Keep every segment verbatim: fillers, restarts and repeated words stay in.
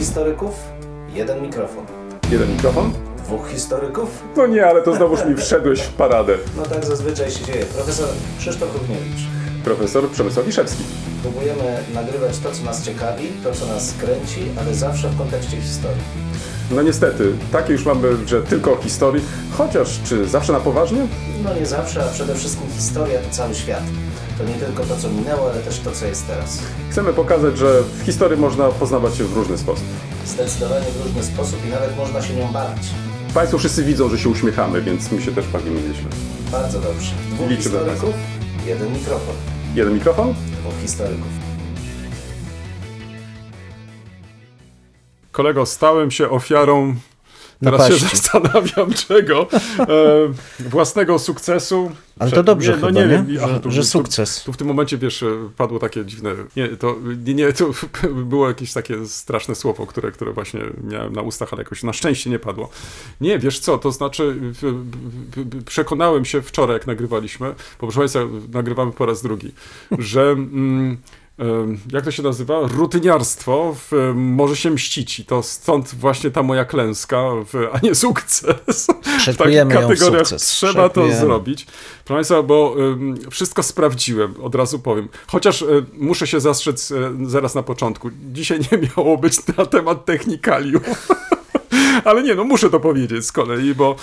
historyków, jeden mikrofon. Jeden mikrofon? Dwóch historyków? No nie, ale to znowuż mi wszedłeś w paradę. No tak zazwyczaj się dzieje. Profesor Krzysztof Rutniewicz. Profesor Przemysław Wiszewski. Próbujemy nagrywać to, co nas ciekawi, to, co nas kręci, ale zawsze w kontekście historii. No niestety, takie już mamy, że tylko o historii, chociaż czy zawsze na poważnie? No nie zawsze, a przede wszystkim historia to cały świat. To nie tylko to, co minęło, ale też to, co jest teraz. Chcemy pokazać, że w historii można poznawać się w różny sposób. Zdecydowanie w różny sposób i nawet można się nią bawić. Państwo wszyscy widzą, że się uśmiechamy, więc my się też bawimy nieźle. Bardzo dobrze. Dwóch historyków, jeden mikrofon. Jeden mikrofon? Dwóch historyków. Kolego, stałem się ofiarą, teraz no się zastanawiam czego, e, własnego sukcesu. Ale to dobrze nie, chyba, no nie, nie? Wiem, że, tu, że sukces. Tu, tu w tym momencie, wiesz, padło takie dziwne, nie, to, nie, to było jakieś takie straszne słowo, które, które właśnie miałem na ustach, ale jakoś na szczęście nie padło. Nie, wiesz co, to znaczy przekonałem się wczoraj, jak nagrywaliśmy, bo proszę Państwa, nagrywamy po raz drugi, że... Mm, jak to się nazywa? Rutyniarstwo w, może się mścić i to stąd właśnie ta moja klęska, w, a nie sukces. Przetkujemy w takich kategoriach sukces. Trzeba Przetkujemy. To zrobić. Proszę Państwa, bo y, wszystko sprawdziłem, od razu powiem. Chociaż y, muszę się zastrzec y, zaraz na początku. Dzisiaj nie miało być na temat technikaliów. Ale nie, no muszę to powiedzieć z kolei, bo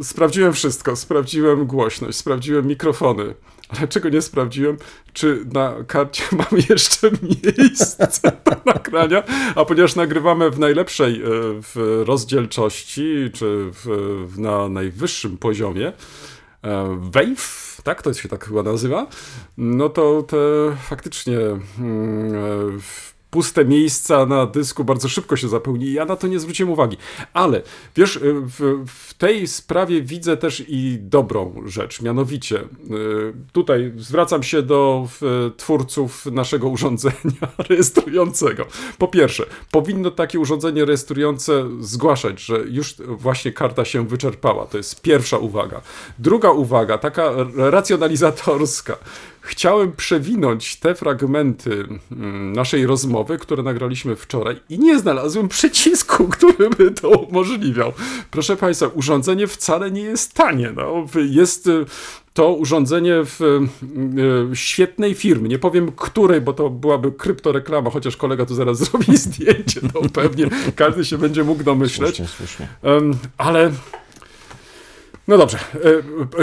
y, sprawdziłem wszystko. Sprawdziłem głośność, sprawdziłem mikrofony. Ale czego nie sprawdziłem, czy na karcie mam jeszcze miejsce do nagrania, a ponieważ nagrywamy w najlepszej w rozdzielczości, czy w, na najwyższym poziomie, Wave, tak to się tak chyba nazywa, no to te faktycznie hmm, puste miejsca na dysku bardzo szybko się zapełni i ja na to nie zwróciłem uwagi. Ale wiesz, w, w tej sprawie widzę też i dobrą rzecz, mianowicie tutaj zwracam się do twórców naszego urządzenia rejestrującego. Po pierwsze, powinno takie urządzenie rejestrujące zgłaszać, że już właśnie karta się wyczerpała. To jest pierwsza uwaga. Druga uwaga, taka racjonalizatorska. Chciałem przewinąć te fragmenty naszej rozmowy, które nagraliśmy wczoraj i nie znalazłem przycisku, który by to umożliwiał. Proszę Państwa, urządzenie wcale nie jest tanie. No. Jest to urządzenie w świetnej firmy. Nie powiem której, bo to byłaby kryptoreklama, chociaż kolega tu zaraz zrobi zdjęcie. No pewnie każdy się będzie mógł domyśleć. Słusznie, słusznie. Ale... No dobrze,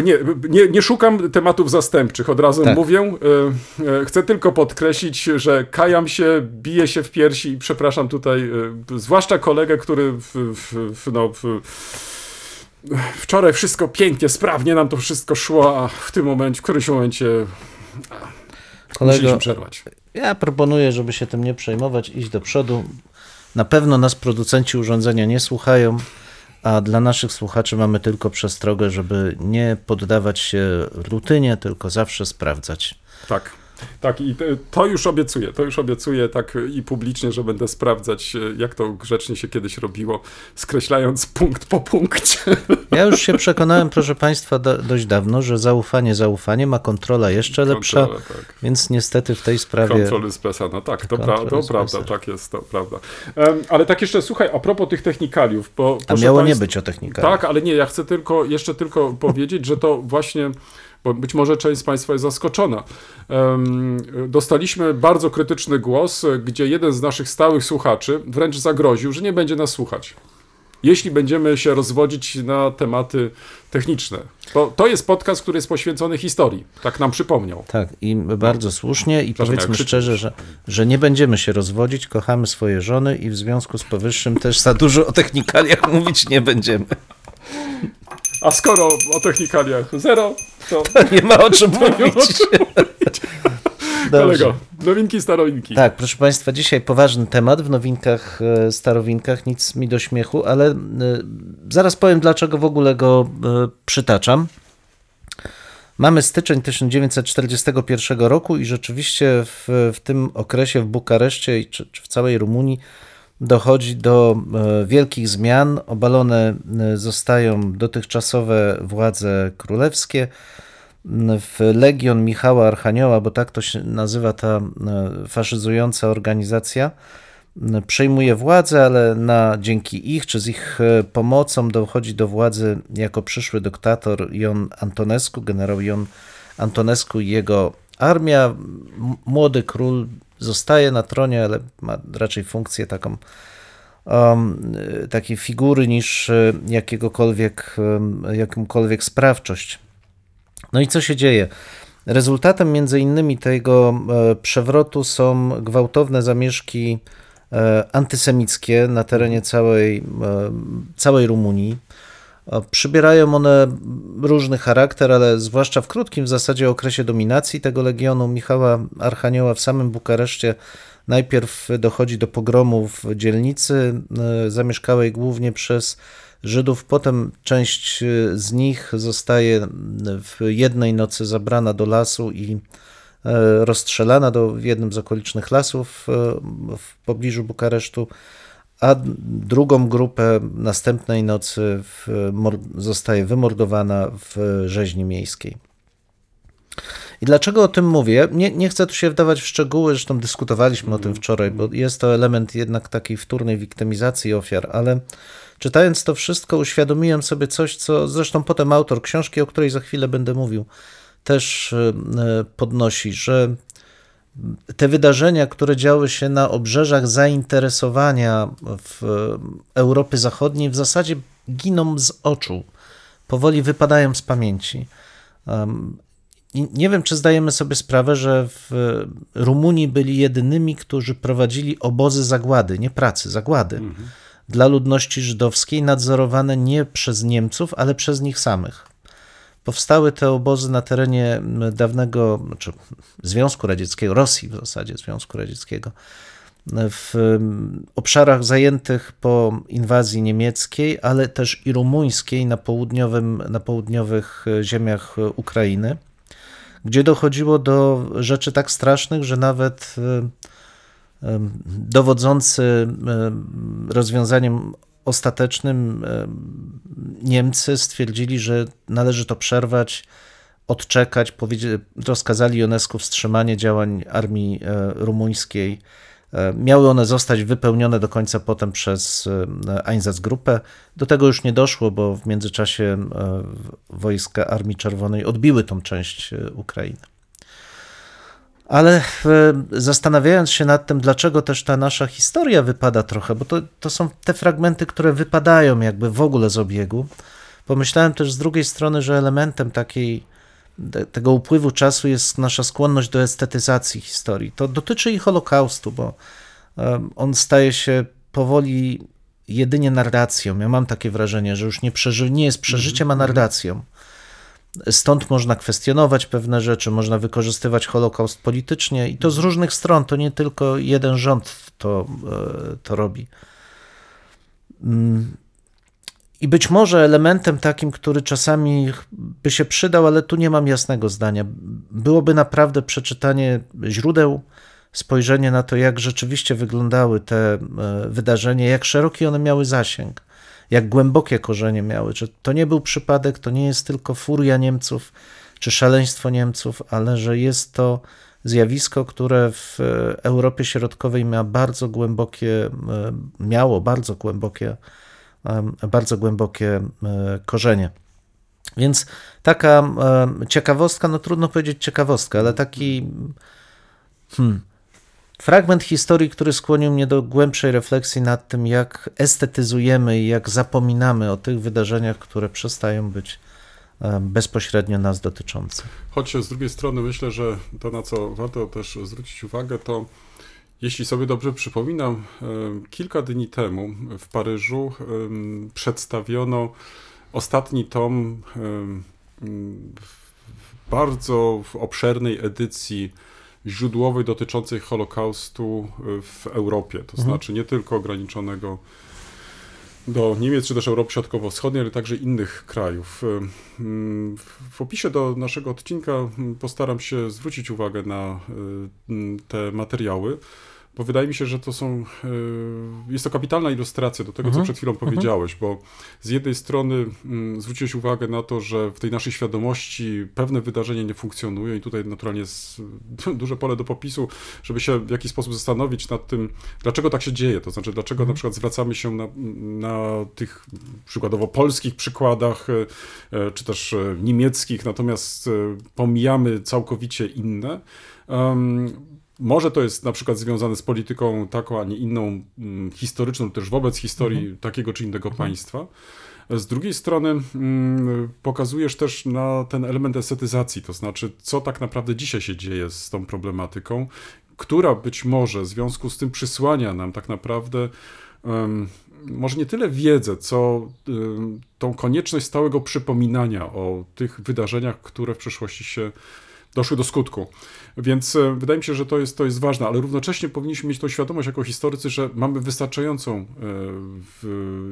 nie, nie, nie szukam tematów zastępczych, od razu tak. mówię. Chcę tylko podkreślić, że kajam się, biję się w piersi i przepraszam tutaj, zwłaszcza kolegę, który w, w, w, no, w, wczoraj wszystko pięknie, sprawnie nam to wszystko szło, a w tym momencie, w którymś momencie Kolego, musieliśmy przerwać. Ja proponuję, żeby się tym nie przejmować, iść do przodu. Na pewno nas producenci urządzenia nie słuchają. A dla naszych słuchaczy mamy tylko przestrogę, żeby nie poddawać się rutynie, tylko zawsze sprawdzać. Tak, tak i to już obiecuję, to już obiecuję tak i publicznie, że będę sprawdzać, jak to grzecznie się kiedyś robiło, skreślając punkt po punkcie. Ja już się przekonałem, proszę Państwa, do, dość dawno, że zaufanie, zaufanie ma kontrola jeszcze lepsza, kontrola, tak. Więc niestety w tej sprawie... Kontroli spesana, tak, to, pra, to prawda, tak jest, to prawda. Um, ale tak jeszcze, słuchaj, a propos tych technikaliów, bo... A miało Państwa, nie być o technikaliach. Tak, ale nie, ja chcę tylko, jeszcze tylko powiedzieć, że to właśnie... bo być może część z Państwa jest zaskoczona. Dostaliśmy bardzo krytyczny głos, gdzie jeden z naszych stałych słuchaczy wręcz zagroził, że nie będzie nas słuchać, jeśli będziemy się rozwodzić na tematy techniczne. To, to jest podcast, który jest poświęcony historii, tak nam przypomniał. Tak, i bardzo słusznie i powiedzmy szczerze, że, że nie będziemy się rozwodzić, kochamy swoje żony i w związku z powyższym też za dużo o technikaliach mówić nie będziemy. A skoro o technikaliach zero, to, to nie ma o czym mówić. Kolego, nowinki, starowinki. Tak, proszę Państwa, dzisiaj poważny temat w nowinkach, starowinkach, nic mi do śmiechu, ale y, zaraz powiem, dlaczego w ogóle go y, przytaczam. Mamy styczeń tysiąc dziewięćset czterdziestego pierwszego roku i rzeczywiście w, w tym okresie w Bukareszcie czy, czy w całej Rumunii dochodzi do wielkich zmian, obalone zostają dotychczasowe władze królewskie. W Legion Michała Archanioła, bo tak to się nazywa ta faszyzująca organizacja, przejmuje władzę, ale na, dzięki ich czy z ich pomocą dochodzi do władzy jako przyszły dyktator Ion Antonescu, generał Ion Antonescu i jego armia. Młody król zostaje na tronie, ale ma raczej funkcję taką um, takiej figury niż jakiegokolwiek, jakąkolwiek sprawczość. No i co się dzieje? Rezultatem między innymi tego przewrotu są gwałtowne zamieszki antysemickie na terenie całej, całej Rumunii. Przybierają one różny charakter, ale zwłaszcza w krótkim w zasadzie okresie dominacji tego Legionu Michała Archanioła w samym Bukareszcie najpierw dochodzi do pogromów dzielnicy zamieszkałej głównie przez Żydów, potem część z nich zostaje w jednej nocy zabrana do lasu i rozstrzelana do, w jednym z okolicznych lasów w pobliżu Bukaresztu, a drugą grupę następnej nocy w, zostaje wymordowana w rzeźni miejskiej. I dlaczego o tym mówię? Nie, nie chcę tu się wdawać w szczegóły, zresztą dyskutowaliśmy o tym wczoraj, bo jest to element jednak takiej wtórnej wiktymizacji ofiar, ale czytając to wszystko uświadomiłem sobie coś, co zresztą potem autor książki, o której za chwilę będę mówił, też podnosi, że te wydarzenia, które działy się na obrzeżach zainteresowania w Europy Zachodniej, w zasadzie giną z oczu, powoli wypadają z pamięci. Nie wiem, czy zdajemy sobie sprawę, że w Rumunii byli jedynymi, którzy prowadzili obozy zagłady, nie pracy, zagłady, mhm. dla ludności żydowskiej, nadzorowane nie przez Niemców, ale przez nich samych. Powstały te obozy na terenie dawnego, znaczy Związku Radzieckiego, Rosji w zasadzie Związku Radzieckiego, w obszarach zajętych po inwazji niemieckiej, ale też i rumuńskiej na południowym, na południowych ziemiach Ukrainy, gdzie dochodziło do rzeczy tak strasznych, że nawet dowodzący rozwiązaniem ostatecznym Niemcy stwierdzili, że należy to przerwać, odczekać, rozkazali Ionescu wstrzymanie działań armii rumuńskiej. Miały one zostać wypełnione do końca potem przez Einsatzgruppę. Do tego już nie doszło, bo w międzyczasie wojska Armii Czerwonej odbiły tą część Ukrainy. Ale zastanawiając się nad tym, dlaczego też ta nasza historia wypada trochę, bo to, to są te fragmenty, które wypadają jakby w ogóle z obiegu, pomyślałem też z drugiej strony, że elementem takiej, te, tego upływu czasu jest nasza skłonność do estetyzacji historii. To dotyczy i Holokaustu, bo um, on staje się powoli jedynie narracją. Ja mam takie wrażenie, że już nie, przeży- nie jest przeżyciem, a narracją. Stąd można kwestionować pewne rzeczy, można wykorzystywać Holokaust politycznie i to z różnych stron, to nie tylko jeden rząd to, to robi. I być może elementem takim, który czasami by się przydał, ale tu nie mam jasnego zdania, byłoby naprawdę przeczytanie źródeł, spojrzenie na to, jak rzeczywiście wyglądały te wydarzenia, jak szeroki one miały zasięg, jak głębokie korzenie miały. Czy to nie był przypadek, to nie jest tylko furia Niemców, czy szaleństwo Niemców, ale że jest to zjawisko, które w Europie Środkowej ma bardzo głębokie, miało bardzo głębokie, bardzo głębokie korzenie. Więc taka ciekawostka, no trudno powiedzieć ciekawostka, ale taki hmm, fragment historii, który skłonił mnie do głębszej refleksji nad tym, jak estetyzujemy i jak zapominamy o tych wydarzeniach, które przestają być bezpośrednio nas dotyczące. Choć z drugiej strony myślę, że to, na co warto też zwrócić uwagę, to jeśli sobie dobrze przypominam, kilka dni temu w Paryżu przedstawiono ostatni tom bardzo obszernej edycji źródłowej dotyczącej Holokaustu w Europie, to mhm. znaczy nie tylko ograniczonego do Niemiec, czy też Europy Środkowo-Wschodniej, ale także innych krajów. W opisie do naszego odcinka postaram się zwrócić uwagę na te materiały, bo wydaje mi się, że to są, jest to kapitalna ilustracja do tego, mhm. co przed chwilą powiedziałeś, bo z jednej strony zwróciłeś uwagę na to, że w tej naszej świadomości pewne wydarzenie nie funkcjonuje i tutaj naturalnie jest duże pole do popisu, żeby się w jakiś sposób zastanowić nad tym, dlaczego tak się dzieje, to znaczy dlaczego mhm. na przykład zwracamy się na, na tych przykładowo polskich przykładach, czy też niemieckich, natomiast pomijamy całkowicie inne. Um, Może to jest na przykład związane z polityką taką, a nie inną, historyczną, też wobec historii mhm. takiego czy innego mhm. państwa. Z drugiej strony mm, pokazujesz też na ten element estetyzacji, to znaczy co tak naprawdę dzisiaj się dzieje z tą problematyką, która być może w związku z tym przysłania nam tak naprawdę um, może nie tyle wiedzę, co um, tą konieczność stałego przypominania o tych wydarzeniach, które w przeszłości się doszły do skutku. Więc wydaje mi się, że to jest, to jest ważne, ale równocześnie powinniśmy mieć tą świadomość jako historycy, że mamy wystarczającą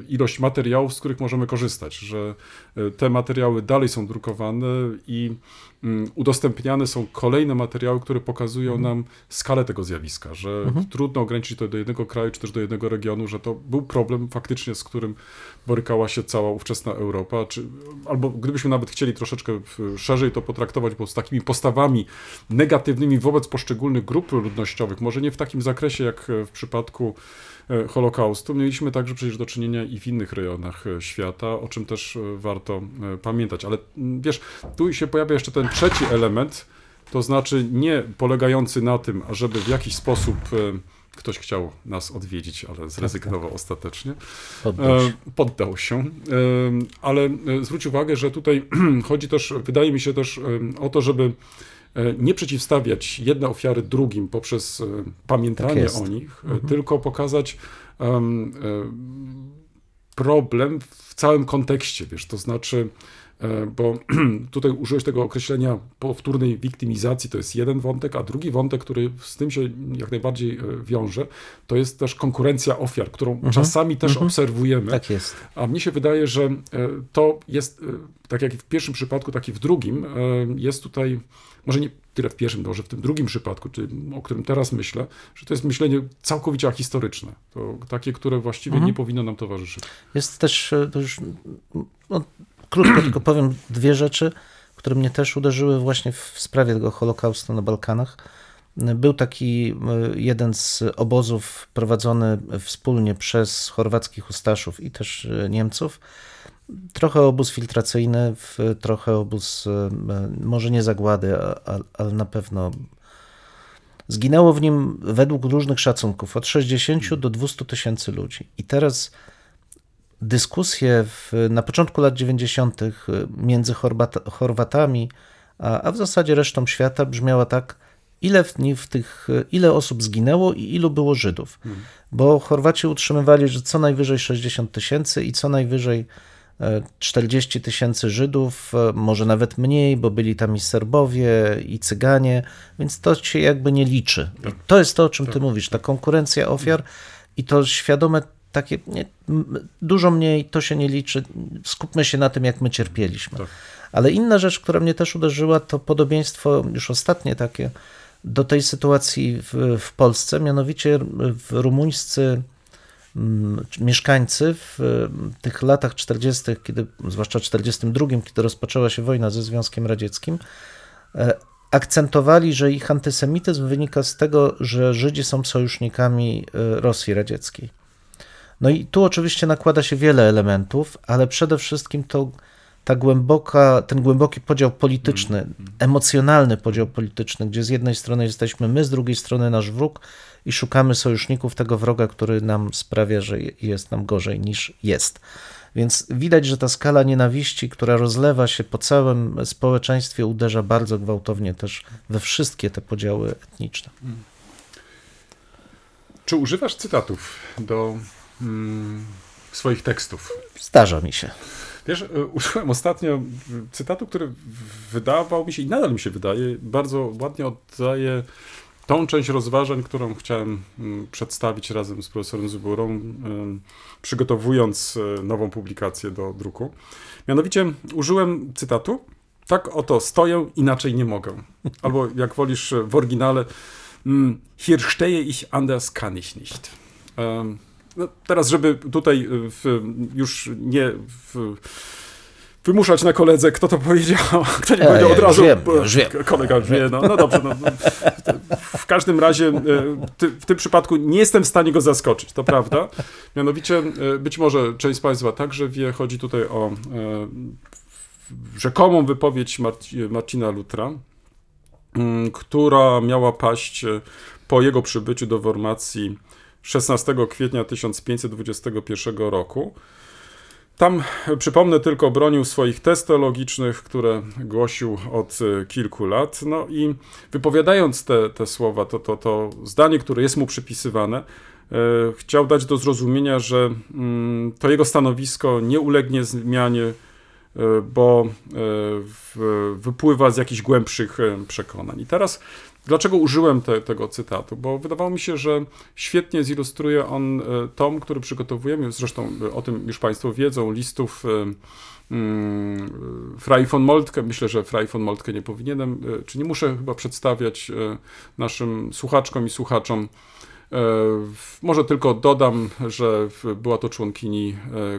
ilość materiałów, z których możemy korzystać, że te materiały dalej są drukowane i udostępniane są kolejne materiały, które pokazują mhm. nam skalę tego zjawiska, że mhm. trudno ograniczyć to do jednego kraju, czy też do jednego regionu, że to był problem faktycznie, z którym borykała się cała ówczesna Europa, czy, albo gdybyśmy nawet chcieli troszeczkę szerzej to potraktować, bo z takimi postawami negatywnymi wobec poszczególnych grup ludnościowych, może nie w takim zakresie jak w przypadku Holokaustu, mieliśmy także przecież do czynienia i w innych rejonach świata, o czym też warto pamiętać. Ale wiesz, tu się pojawia jeszcze ten trzeci element, to znaczy nie polegający na tym, ażeby w jakiś sposób ktoś chciał nas odwiedzić, ale zrezygnował tak, ostatecznie. Poddał się. Poddał się. Ale zwróć uwagę, że tutaj chodzi też, wydaje mi się też o to, żeby nie przeciwstawiać jedne ofiary drugim poprzez pamiętanie tak o nich, mhm. tylko pokazać um, problem w całym kontekście, wiesz, to znaczy, bo tutaj użyłeś tego określenia powtórnej wiktymizacji, to jest jeden wątek, a drugi wątek, który z tym się jak najbardziej wiąże, to jest też konkurencja ofiar, którą uh-huh. czasami też uh-huh. obserwujemy. Tak jest. A mnie się wydaje, że to jest, tak jak w pierwszym przypadku, tak i w drugim, jest tutaj, może nie tyle w pierwszym, może w tym drugim przypadku, o którym teraz myślę, że to jest myślenie całkowicie ahistoryczne. To takie, które właściwie uh-huh. nie powinno nam towarzyszyć. Jest też, to już, no, krótko tylko powiem dwie rzeczy, które mnie też uderzyły właśnie w sprawie tego Holokaustu na Bałkanach. Był taki jeden z obozów prowadzony wspólnie przez chorwackich Ustaszów i też Niemców. Trochę obóz filtracyjny, trochę obóz może nie zagłady, ale na pewno zginęło w nim według różnych szacunków od sześćdziesięciu do dwustu tysięcy ludzi. I teraz dyskusje w, na początku lat dziewięćdziesiątych między Chorwata, Chorwatami, a, a w zasadzie resztą świata brzmiała tak, ile, w, w tych, ile osób zginęło i ilu było Żydów. Hmm. Bo Chorwaci utrzymywali, że co najwyżej sześćdziesiąt tysięcy i co najwyżej czterdzieści tysięcy Żydów, może nawet mniej, bo byli tam i Serbowie, i Cyganie, więc to się jakby nie liczy. I to jest to, o czym ty mówisz, ta konkurencja ofiar i to świadome takie, nie, dużo mniej, to się nie liczy, skupmy się na tym, jak my cierpieliśmy. Tak. Ale inna rzecz, która mnie też uderzyła, to podobieństwo, już ostatnie takie, do tej sytuacji w, w Polsce, mianowicie rumuńscy m, mieszkańcy w tych latach czterdziestych, kiedy, zwłaszcza w czterdziestym drugim, kiedy rozpoczęła się wojna ze Związkiem Radzieckim, e, akcentowali, że ich antysemityzm wynika z tego, że Żydzi są sojusznikami Rosji Radzieckiej. No i tu oczywiście nakłada się wiele elementów, ale przede wszystkim to ta głęboka, ten głęboki podział polityczny, emocjonalny podział polityczny, gdzie z jednej strony jesteśmy my, z drugiej strony nasz wróg i szukamy sojuszników tego wroga, który nam sprawia, że jest nam gorzej niż jest. Więc widać, że ta skala nienawiści, która rozlewa się po całym społeczeństwie, uderza bardzo gwałtownie też we wszystkie te podziały etniczne. Czy używasz cytatów do swoich tekstów? Zdarza mi się. Wiesz, użyłem ostatnio cytatu, który wydawał mi się i nadal mi się wydaje, bardzo ładnie oddaje tą część rozważań, którą chciałem przedstawić razem z profesorem Zuburą, przygotowując nową publikację do druku. Mianowicie użyłem cytatu: tak oto stoję, inaczej nie mogę. Albo jak wolisz w oryginale, Hier stehe ich anders kann ich nicht. No teraz, żeby tutaj w, już nie... W, wymuszać na koledze, kto to powiedział, kto nie powiedział od razu. Wiem, wiem. Kolega wie, no, no dobrze. No, w każdym razie w tym przypadku nie jestem w stanie go zaskoczyć, to prawda. Mianowicie być może część z Państwa także wie, chodzi tutaj o rzekomą wypowiedź Marcina Lutra, która miała paść po jego przybyciu do formacji szesnastego kwietnia tysiąc pięćset dwudziestego pierwszego roku. Tam, przypomnę, tylko bronił swoich tez teologicznych, które głosił od kilku lat. No i wypowiadając te, te słowa, to, to, to zdanie, które jest mu przypisywane, e, chciał dać do zrozumienia, że mm, to jego stanowisko nie ulegnie zmianie, e, bo e, w, wypływa z jakichś głębszych e, przekonań. I teraz, dlaczego użyłem te, tego cytatu? Bo wydawało mi się, że świetnie zilustruje on tom, który przygotowujemy, zresztą o tym już Państwo wiedzą, listów hmm, Frey von Moltke. Myślę, że Frey von Moltke nie powinienem, czy nie muszę chyba przedstawiać naszym słuchaczkom i słuchaczom. Może tylko dodam, że była to członkini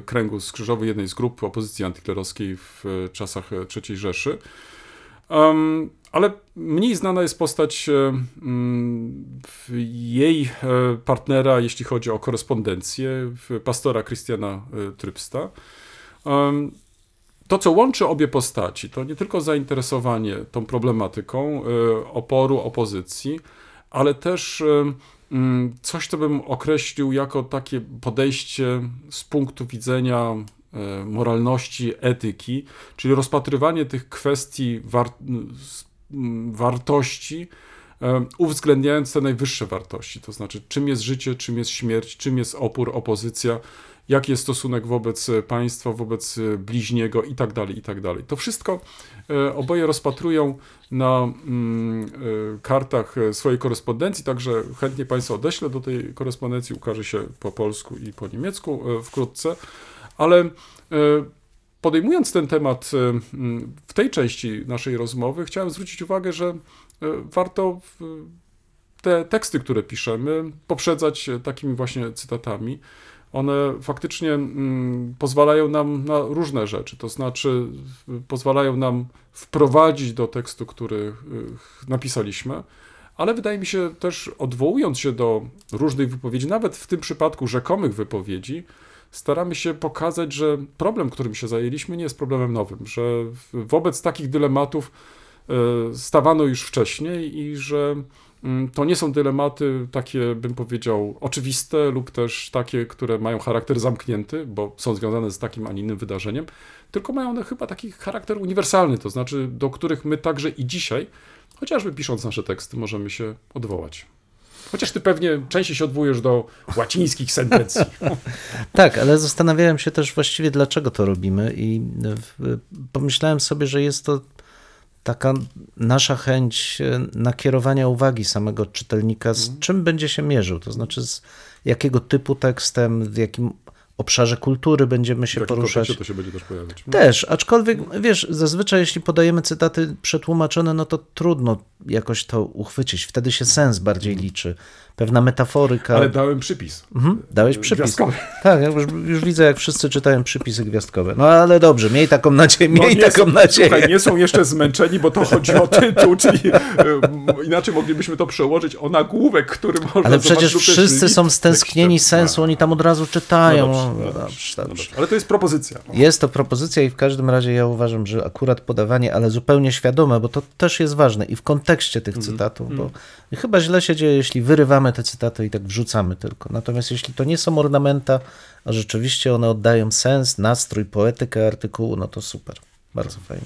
Kręgu Skrzyżowy, jednej z grup opozycji antyklerowskiej w czasach trzeciej Rzeszy. Um, ale mniej znana jest postać um, jej partnera, jeśli chodzi o korespondencję, pastora Christiana Trypsta. Um, to, co łączy obie postaci, to nie tylko zainteresowanie tą problematyką um, oporu opozycji, ale też um, coś, co bym określił jako takie podejście z punktu widzenia moralności, etyki, czyli rozpatrywanie tych kwestii war- wartości, uwzględniając te najwyższe wartości, to znaczy czym jest życie, czym jest śmierć, czym jest opór, opozycja, jaki jest stosunek wobec państwa, wobec bliźniego i tak dalej, i tak dalej. To wszystko oboje rozpatrują na kartach swojej korespondencji, także chętnie Państwa odeślę do tej korespondencji, ukaże się po polsku i po niemiecku wkrótce. Ale podejmując ten temat w tej części naszej rozmowy, chciałem zwrócić uwagę, że warto te teksty, które piszemy, poprzedzać takimi właśnie cytatami. One faktycznie pozwalają nam na różne rzeczy, to znaczy pozwalają nam wprowadzić do tekstu, który napisaliśmy, ale wydaje mi się też, odwołując się do różnych wypowiedzi, nawet w tym przypadku rzekomych wypowiedzi, staramy się pokazać, że problem, którym się zajęliśmy, nie jest problemem nowym, że wobec takich dylematów stawano już wcześniej i że to nie są dylematy takie, bym powiedział, oczywiste lub też takie, które mają charakter zamknięty, bo są związane z takim, a nie innym wydarzeniem, tylko mają one chyba taki charakter uniwersalny, to znaczy do których my także i dzisiaj, chociażby pisząc nasze teksty, możemy się odwołać. Chociaż ty pewnie częściej się odwołujesz do łacińskich sentencji. Tak, ale zastanawiałem się też właściwie, dlaczego to robimy i pomyślałem sobie, że jest to taka nasza chęć nakierowania uwagi samego czytelnika, z czym będzie się mierzył, to znaczy z jakiego typu tekstem, w jakim obszarze kultury będziemy się poruszać. To się będzie też pojawiać. Też, aczkolwiek wiesz, zazwyczaj jeśli podajemy cytaty przetłumaczone, no to trudno jakoś to uchwycić. Wtedy się sens bardziej liczy. Pewna metaforyka. Ale dałem przypis. Mhm, dałeś przypis. Gwiazdkowy. Tak, ja już, już widzę, jak wszyscy czytają przypisy gwiazdkowe. No ale dobrze, miej taką nadzieję, miej no nie taką są, nadzieję. Słuchaj, nie są jeszcze zmęczeni, bo to chodzi o tytuł, czyli inaczej moglibyśmy to przełożyć o nagłówek, który można zobaczyć. Ale przecież wszyscy są stęsknieni sensu, oni tam od razu czytają. No dobrze, no dobrze, dobrze, dobrze. Dobrze. Ale to jest propozycja. No. Jest to propozycja i w każdym razie ja uważam, że akurat podawanie, ale zupełnie świadome, bo to też jest ważne i w kontekście tych mm. cytatów, bo mm. chyba źle się dzieje, jeśli wyrywamy te cytaty i tak wrzucamy tylko. Natomiast jeśli to nie są ornamenta, a rzeczywiście one oddają sens, nastrój, poetykę artykułu, no to super. Bardzo fajnie.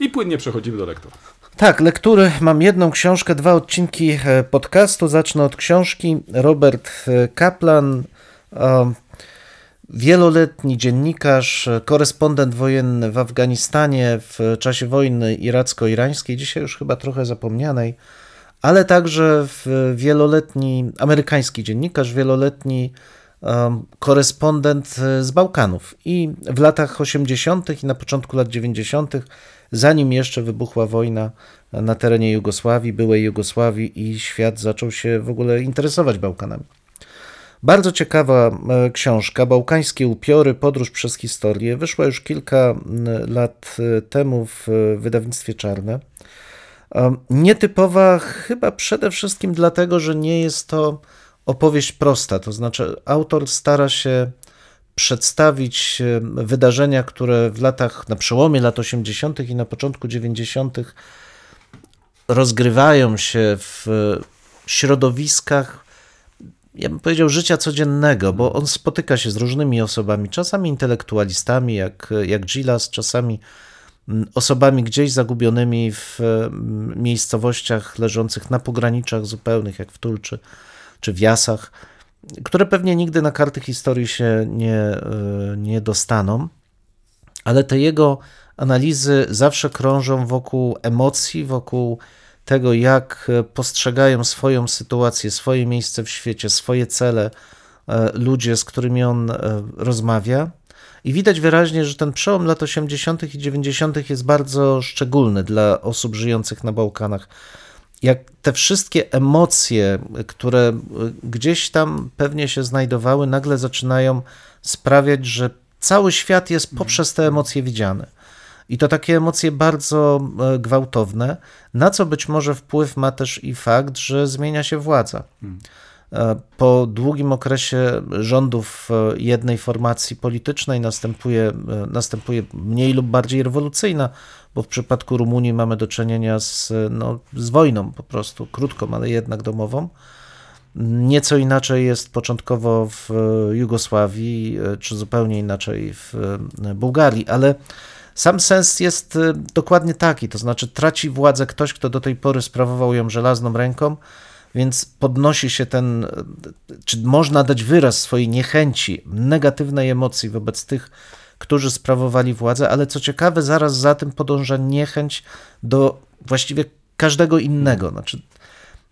I płynnie przechodzimy do lektur. Tak, lektury. Mam jedną książkę, dwa odcinki podcastu. Zacznę od książki. Robert Kaplan, wieloletni dziennikarz, korespondent wojenny w Afganistanie w czasie wojny iracko-irańskiej, dzisiaj już chyba trochę zapomnianej, ale także wieloletni amerykański dziennikarz, wieloletni um, korespondent z Bałkanów. I w latach osiemdziesiątych i na początku lat dziewięćdziesiątych zanim jeszcze wybuchła wojna na terenie Jugosławii, byłej Jugosławii, i świat zaczął się w ogóle interesować Bałkanami. Bardzo ciekawa książka, Bałkańskie upiory, podróż przez historię, wyszła już kilka lat temu w wydawnictwie Czarne. Nietypowa chyba przede wszystkim dlatego, że nie jest to opowieść prosta, to znaczy autor stara się przedstawić wydarzenia, które w latach, na przełomie lat osiemdziesiątych i na początku dziewięćdziesiątych rozgrywają się w środowiskach, ja bym powiedział, życia codziennego, bo on spotyka się z różnymi osobami, czasami intelektualistami jak, jak Gillas, czasami osobami gdzieś zagubionymi w miejscowościach leżących na pograniczach zupełnych, jak w Tulczy czy w Jasach, które pewnie nigdy na karty historii się nie, nie dostaną, ale te jego analizy zawsze krążą wokół emocji, wokół tego, jak postrzegają swoją sytuację, swoje miejsce w świecie, swoje cele ludzie, z którymi on rozmawia. I widać wyraźnie, że ten przełom lat osiemdziesiątych i dziewięćdziesiątych jest bardzo szczególny dla osób żyjących na Bałkanach. Jak te wszystkie emocje, które gdzieś tam pewnie się znajdowały, nagle zaczynają sprawiać, że cały świat jest poprzez te emocje widziany. I to takie emocje bardzo gwałtowne, na co być może wpływ ma też i fakt, że zmienia się władza. Po długim okresie rządów jednej formacji politycznej następuje, następuje mniej lub bardziej rewolucyjna, bo w przypadku Rumunii mamy do czynienia z, no, z wojną po prostu, krótką, ale jednak domową. Nieco inaczej jest początkowo w Jugosławii, czy zupełnie inaczej w Bułgarii, ale sam sens jest dokładnie taki, to znaczy traci władzę ktoś, kto do tej pory sprawował ją żelazną ręką, więc podnosi się ten, czy można dać wyraz swojej niechęci, negatywnej emocji wobec tych, którzy sprawowali władzę, ale co ciekawe, zaraz za tym podąża niechęć do właściwie każdego innego. Znaczy,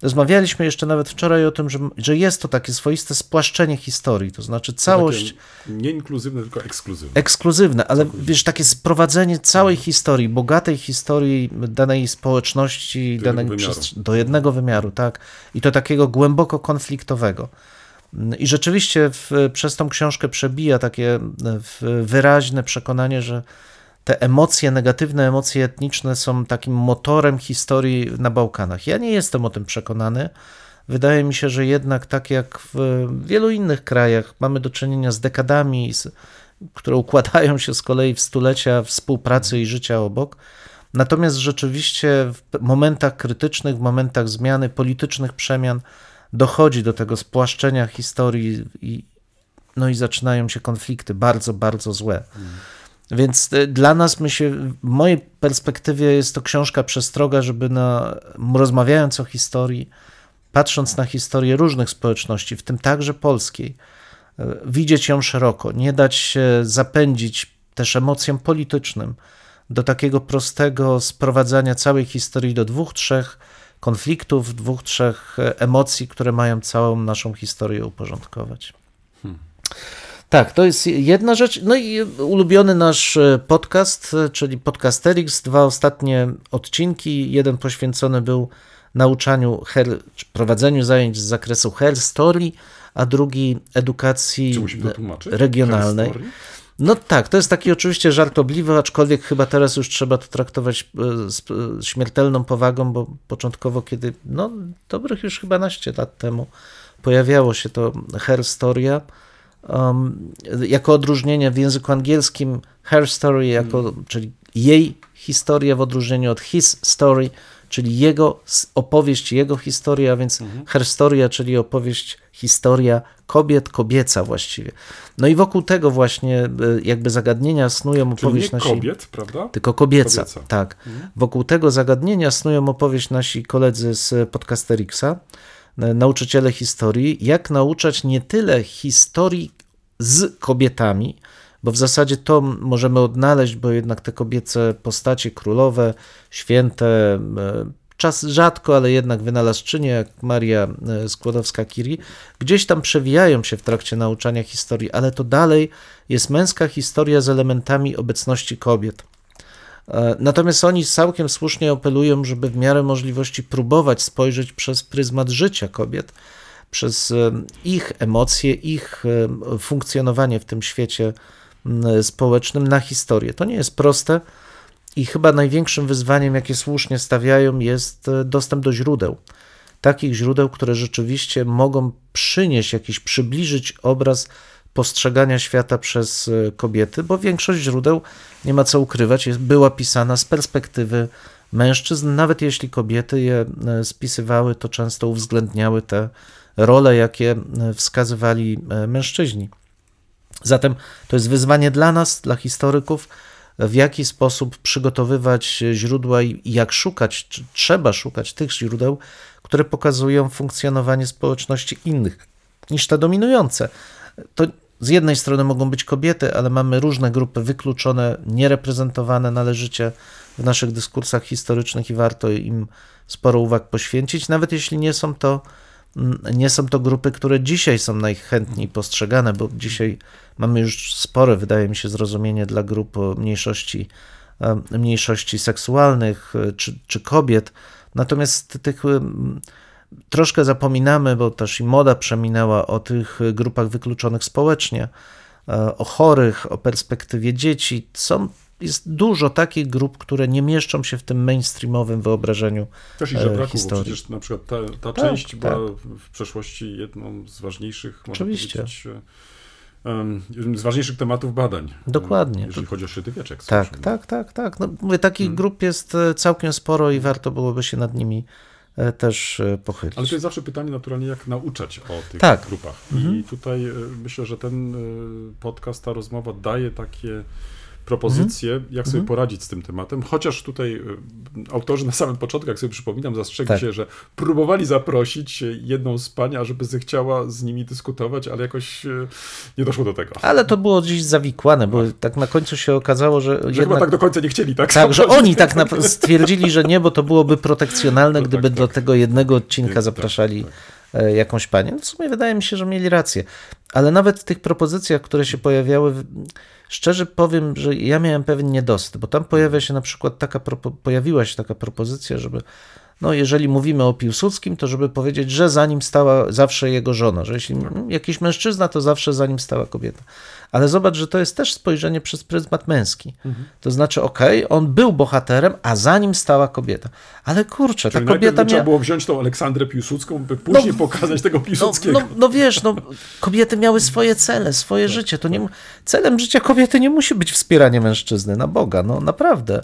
rozmawialiśmy jeszcze nawet wczoraj o tym, że, że jest to takie swoiste spłaszczenie historii, to znaczy całość... To nie inkluzywne, tylko ekskluzywne. Ekskluzywne, ale wiesz, takie sprowadzenie całej historii, bogatej historii danej społeczności, do danej przestrzeni, do jednego wymiaru, tak? I to takiego głęboko konfliktowego. I rzeczywiście w, przez tą książkę przebija takie wyraźne przekonanie, że te emocje, negatywne emocje etniczne są takim motorem historii na Bałkanach. Ja nie jestem o tym przekonany. Wydaje mi się, że jednak tak jak w wielu innych krajach mamy do czynienia z dekadami, które układają się z kolei w stulecia współpracy i życia obok. Natomiast rzeczywiście w momentach krytycznych, w momentach zmiany, politycznych przemian dochodzi do tego spłaszczenia historii i, no i zaczynają się konflikty bardzo, bardzo złe. Hmm. Więc dla nas, my się, w mojej perspektywie jest to książka przestroga, żeby na, rozmawiając o historii, patrząc na historię różnych społeczności, w tym także polskiej, widzieć ją szeroko, nie dać się zapędzić też emocjom politycznym do takiego prostego sprowadzania całej historii do dwóch, trzech konfliktów, dwóch, trzech emocji, które mają całą naszą historię uporządkować. Hmm. Tak, to jest jedna rzecz. No i ulubiony nasz podcast, czyli Podcasterix, dwa ostatnie odcinki. Jeden poświęcony był nauczaniu, her, prowadzeniu zajęć z zakresu herstorii, a drugi edukacji regionalnej. No tak, to jest taki oczywiście żartobliwy, aczkolwiek chyba teraz już trzeba to traktować z śmiertelną powagą, bo początkowo, kiedy, no dobrych już chyba naście lat temu, pojawiało się to herstoria, Um, jako odróżnienie w języku angielskim her story, jako, hmm. czyli jej historia w odróżnieniu od his story, czyli jego opowieść, jego historia, a więc hmm. herstoria, czyli opowieść, historia kobiet, kobieca właściwie. No i wokół tego właśnie jakby zagadnienia snują opowieść nasi... Czyli nie kobiet, prawda? Tylko kobieca, kobieca. Tak. Hmm. Wokół tego zagadnienia snują opowieść nasi koledzy z Podcasteriksa, nauczyciele historii, jak nauczać nie tyle historii z kobietami, bo w zasadzie to możemy odnaleźć, bo jednak te kobiece postacie królowe, święte, czas rzadko, ale jednak wynalazczynie, jak Maria Skłodowska-Curie, gdzieś tam przewijają się w trakcie nauczania historii, ale to dalej jest męska historia z elementami obecności kobiet. Natomiast oni całkiem słusznie apelują, żeby w miarę możliwości próbować spojrzeć przez pryzmat życia kobiet, przez ich emocje, ich funkcjonowanie w tym świecie społecznym na historię. To nie jest proste i chyba największym wyzwaniem, jakie słusznie stawiają, jest dostęp do źródeł. Takich źródeł, które rzeczywiście mogą przynieść jakiś, przybliżyć obraz postrzegania świata przez kobiety, bo większość źródeł, nie ma co ukrywać, jest, była pisana z perspektywy mężczyzn. Nawet jeśli kobiety je spisywały, to często uwzględniały te role, jakie wskazywali mężczyźni. Zatem to jest wyzwanie dla nas, dla historyków, w jaki sposób przygotowywać źródła i jak szukać, czy trzeba szukać tych źródeł, które pokazują funkcjonowanie społeczności innych niż te dominujące. To z jednej strony mogą być kobiety, ale mamy różne grupy wykluczone, niereprezentowane należycie w naszych dyskursach historycznych i warto im sporo uwag poświęcić, nawet jeśli nie są to, nie są to grupy, które dzisiaj są najchętniej postrzegane, bo dzisiaj mamy już spore, wydaje mi się, zrozumienie dla grup mniejszości, mniejszości seksualnych czy, czy kobiet, natomiast tych troszkę zapominamy, bo też i moda przeminęła, o tych grupach wykluczonych społecznie, o chorych, o perspektywie dzieci. Są, jest dużo takich grup, które nie mieszczą się w tym mainstreamowym wyobrażeniu też i żebraków, historii. Przecież na przykład ta, ta tak, część była tak. w przeszłości jedną z ważniejszych, Oczywiście. można powiedzieć, z ważniejszych tematów badań. Dokładnie. Jeżeli chodzi o średniowieczek. Tak, tak, tak, tak, tak. No, mówię, takich hmm. grup jest całkiem sporo i warto byłoby się nad nimi też pochylić. Ale to jest zawsze pytanie naturalnie, jak nauczać o tych tak. grupach. Mhm. I tutaj myślę, że ten podcast, ta rozmowa daje takie propozycje, mhm. jak sobie mhm. poradzić z tym tematem, chociaż tutaj autorzy na samym początku, jak sobie przypominam, zastrzegli tak. się, że próbowali zaprosić jedną z pań, ażeby zechciała z nimi dyskutować, ale jakoś nie doszło do tego. Ale to było gdzieś zawikłane, bo tak na końcu się okazało, że... Że jednak... chyba tak do końca nie chcieli, tak? Tak, że oni tak na... stwierdzili, że nie, bo to byłoby protekcjonalne, no, gdyby tak, do tak. tego jednego odcinka tak, zapraszali... Tak, tak. jakąś panią. W sumie wydaje mi się, że mieli rację. Ale nawet w tych propozycjach, które się pojawiały, szczerze powiem, że ja miałem pewien niedosyt, bo tam pojawia się na przykład taka, pojawiła się taka propozycja, żeby, no jeżeli mówimy o Piłsudskim, to żeby powiedzieć, że za nim stała zawsze jego żona, że jeśli jakiś mężczyzna, to zawsze za nim stała kobieta. Ale zobacz, że to jest też spojrzenie przez pryzmat męski. Mhm. To znaczy, okej, okay, on był bohaterem, a za nim stała kobieta. Ale kurczę, Czyli ta kobieta... Trzeba mia... było wziąć tą Aleksandrę Piłsudską, by później no, pokazać tego Piłsudskiego. No, no, no wiesz, no, kobiety miały swoje cele, swoje tak. życie. To nie, celem życia kobiety nie musi być wspieranie mężczyzny, na Boga, no naprawdę.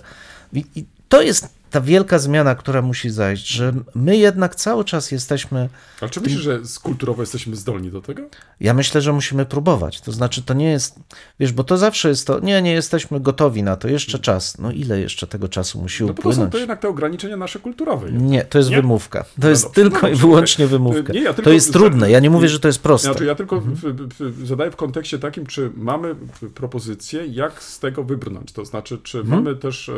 I, i to jest... ta wielka zmiana, która musi zajść, że my jednak cały czas jesteśmy... Ale czy myślisz, że kulturowo jesteśmy zdolni do tego? Ja myślę, że musimy próbować. To znaczy, to nie jest... Wiesz, bo to zawsze jest to... Nie, nie jesteśmy gotowi na to. Jeszcze czas. No ile jeszcze tego czasu musi upłynąć? No bo to są to jednak te ograniczenia nasze kulturowe. Nie, to jest nie? wymówka. To jest no, no, tylko i no, wyłącznie no, wymówka. Nie, ja tylko, to jest trudne. Ja nie mówię, że to jest proste. Znaczy, ja tylko mhm. w, w, zadaję w kontekście takim, czy mamy propozycję, jak z tego wybrnąć. To znaczy, czy mhm. mamy też...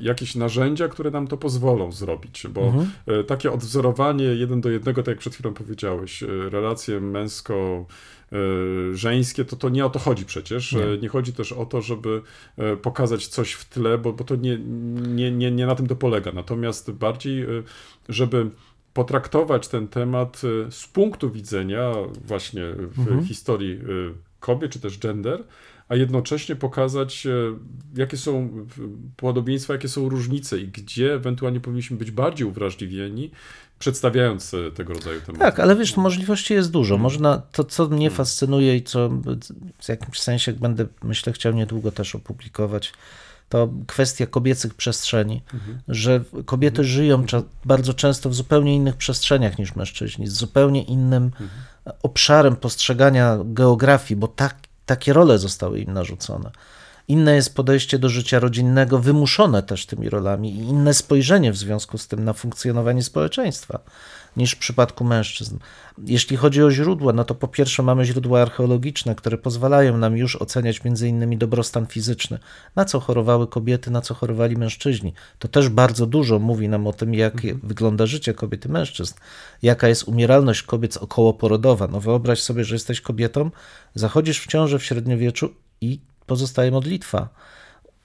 jakieś narzędzia, które nam to pozwolą zrobić, bo mhm. takie odwzorowanie jeden do jednego, tak jak przed chwilą powiedziałeś, relacje męsko- żeńskie, to, to nie o to chodzi przecież. Nie, nie chodzi też o to, żeby pokazać coś w tle, bo, bo to nie, nie, nie, nie na tym to polega. Natomiast bardziej, żeby potraktować ten temat z punktu widzenia właśnie w mhm. historii kobiet, czy też gender, a jednocześnie pokazać, jakie są podobieństwa, jakie są różnice i gdzie ewentualnie powinniśmy być bardziej uwrażliwieni, przedstawiając tego rodzaju tematy. Tak, ale wiesz, możliwości jest dużo. Można, to, co mnie fascynuje i co w jakimś sensie będę, myślę, chciał niedługo też opublikować, to kwestia kobiecych przestrzeni, mhm. że kobiety żyją bardzo często w zupełnie innych przestrzeniach niż mężczyźni, z zupełnie innym mhm. obszarem postrzegania geografii, bo tak takie role zostały im narzucone. Inne jest podejście do życia rodzinnego, wymuszone też tymi rolami i inne spojrzenie w związku z tym na funkcjonowanie społeczeństwa niż w przypadku mężczyzn. Jeśli chodzi o źródła, no to po pierwsze mamy źródła archeologiczne, które pozwalają nam już oceniać między innymi dobrostan fizyczny, na co chorowały kobiety, na co chorowali mężczyźni. To też bardzo dużo mówi nam o tym, jak mhm. wygląda życie kobiet i mężczyzn, jaka jest umieralność kobiet okołoporodowa. No wyobraź sobie, że jesteś kobietą, zachodzisz w ciążę w średniowieczu i pozostaje modlitwa.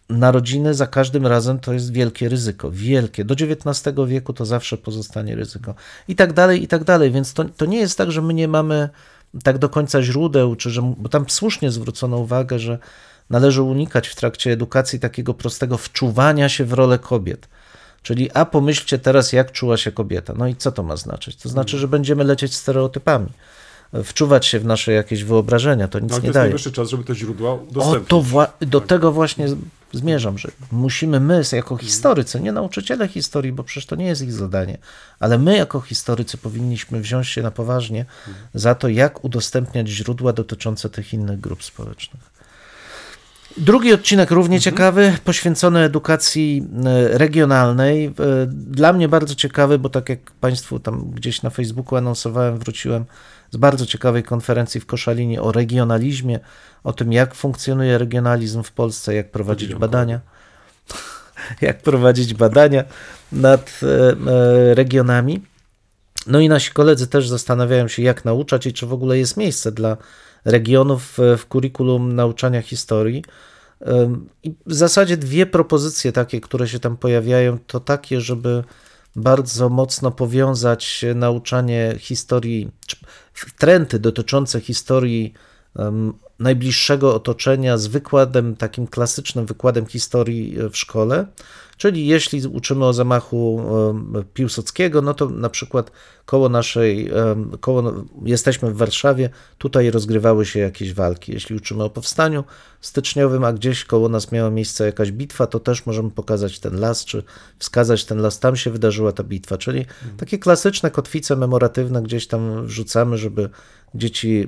narodziny za każdym razem to jest wielkie ryzyko, wielkie. Do dziewiętnastego wieku to zawsze pozostanie ryzyko. I tak dalej, i tak dalej. Więc to, to nie jest tak, że my nie mamy tak do końca źródeł, czy że, bo tam słusznie zwrócono uwagę, że należy unikać w trakcie edukacji takiego prostego wczuwania się w rolę kobiet. Czyli a pomyślcie teraz, jak czuła się kobieta. No i co to ma znaczyć? To znaczy, że będziemy lecieć stereotypami. Wczuwać się w nasze jakieś wyobrażenia, to nic no, nie daje. To jest najwyższy czas, żeby te źródła udostępnić. O, to wła- do tak. tego właśnie zmierzam, że musimy my jako historycy, nie nauczyciele historii, bo przecież to nie jest ich zadanie, ale my jako historycy powinniśmy wziąć się na poważnie za to, jak udostępniać źródła dotyczące tych innych grup społecznych. Drugi odcinek równie mhm. ciekawy, poświęcony edukacji regionalnej. Dla mnie bardzo ciekawy, bo tak jak Państwu tam gdzieś na Facebooku anonsowałem, wróciłem z bardzo ciekawej konferencji w Koszalinie o regionalizmie, o tym, jak funkcjonuje regionalizm w Polsce, jak prowadzić badania, jak prowadzić badania nad regionami. No i nasi koledzy też zastanawiają się, jak nauczać i czy w ogóle jest miejsce dla regionów w kurikulum nauczania historii. I w zasadzie dwie propozycje takie, które się tam pojawiają, to takie, żeby bardzo mocno powiązać nauczanie historii, trendy dotyczące historii um, najbliższego otoczenia z wykładem, takim klasycznym wykładem historii w szkole. Czyli jeśli uczymy o zamachu um, Piłsudskiego, no to na przykład koło naszej, um, koło, jesteśmy w Warszawie, tutaj rozgrywały się jakieś walki. Jeśli uczymy o powstaniu styczniowym, a gdzieś koło nas miała miejsce jakaś bitwa, to też możemy pokazać ten las, czy wskazać ten las, tam się wydarzyła ta bitwa. Czyli hmm. takie klasyczne kotwice memoratywne gdzieś tam wrzucamy, żeby dzieci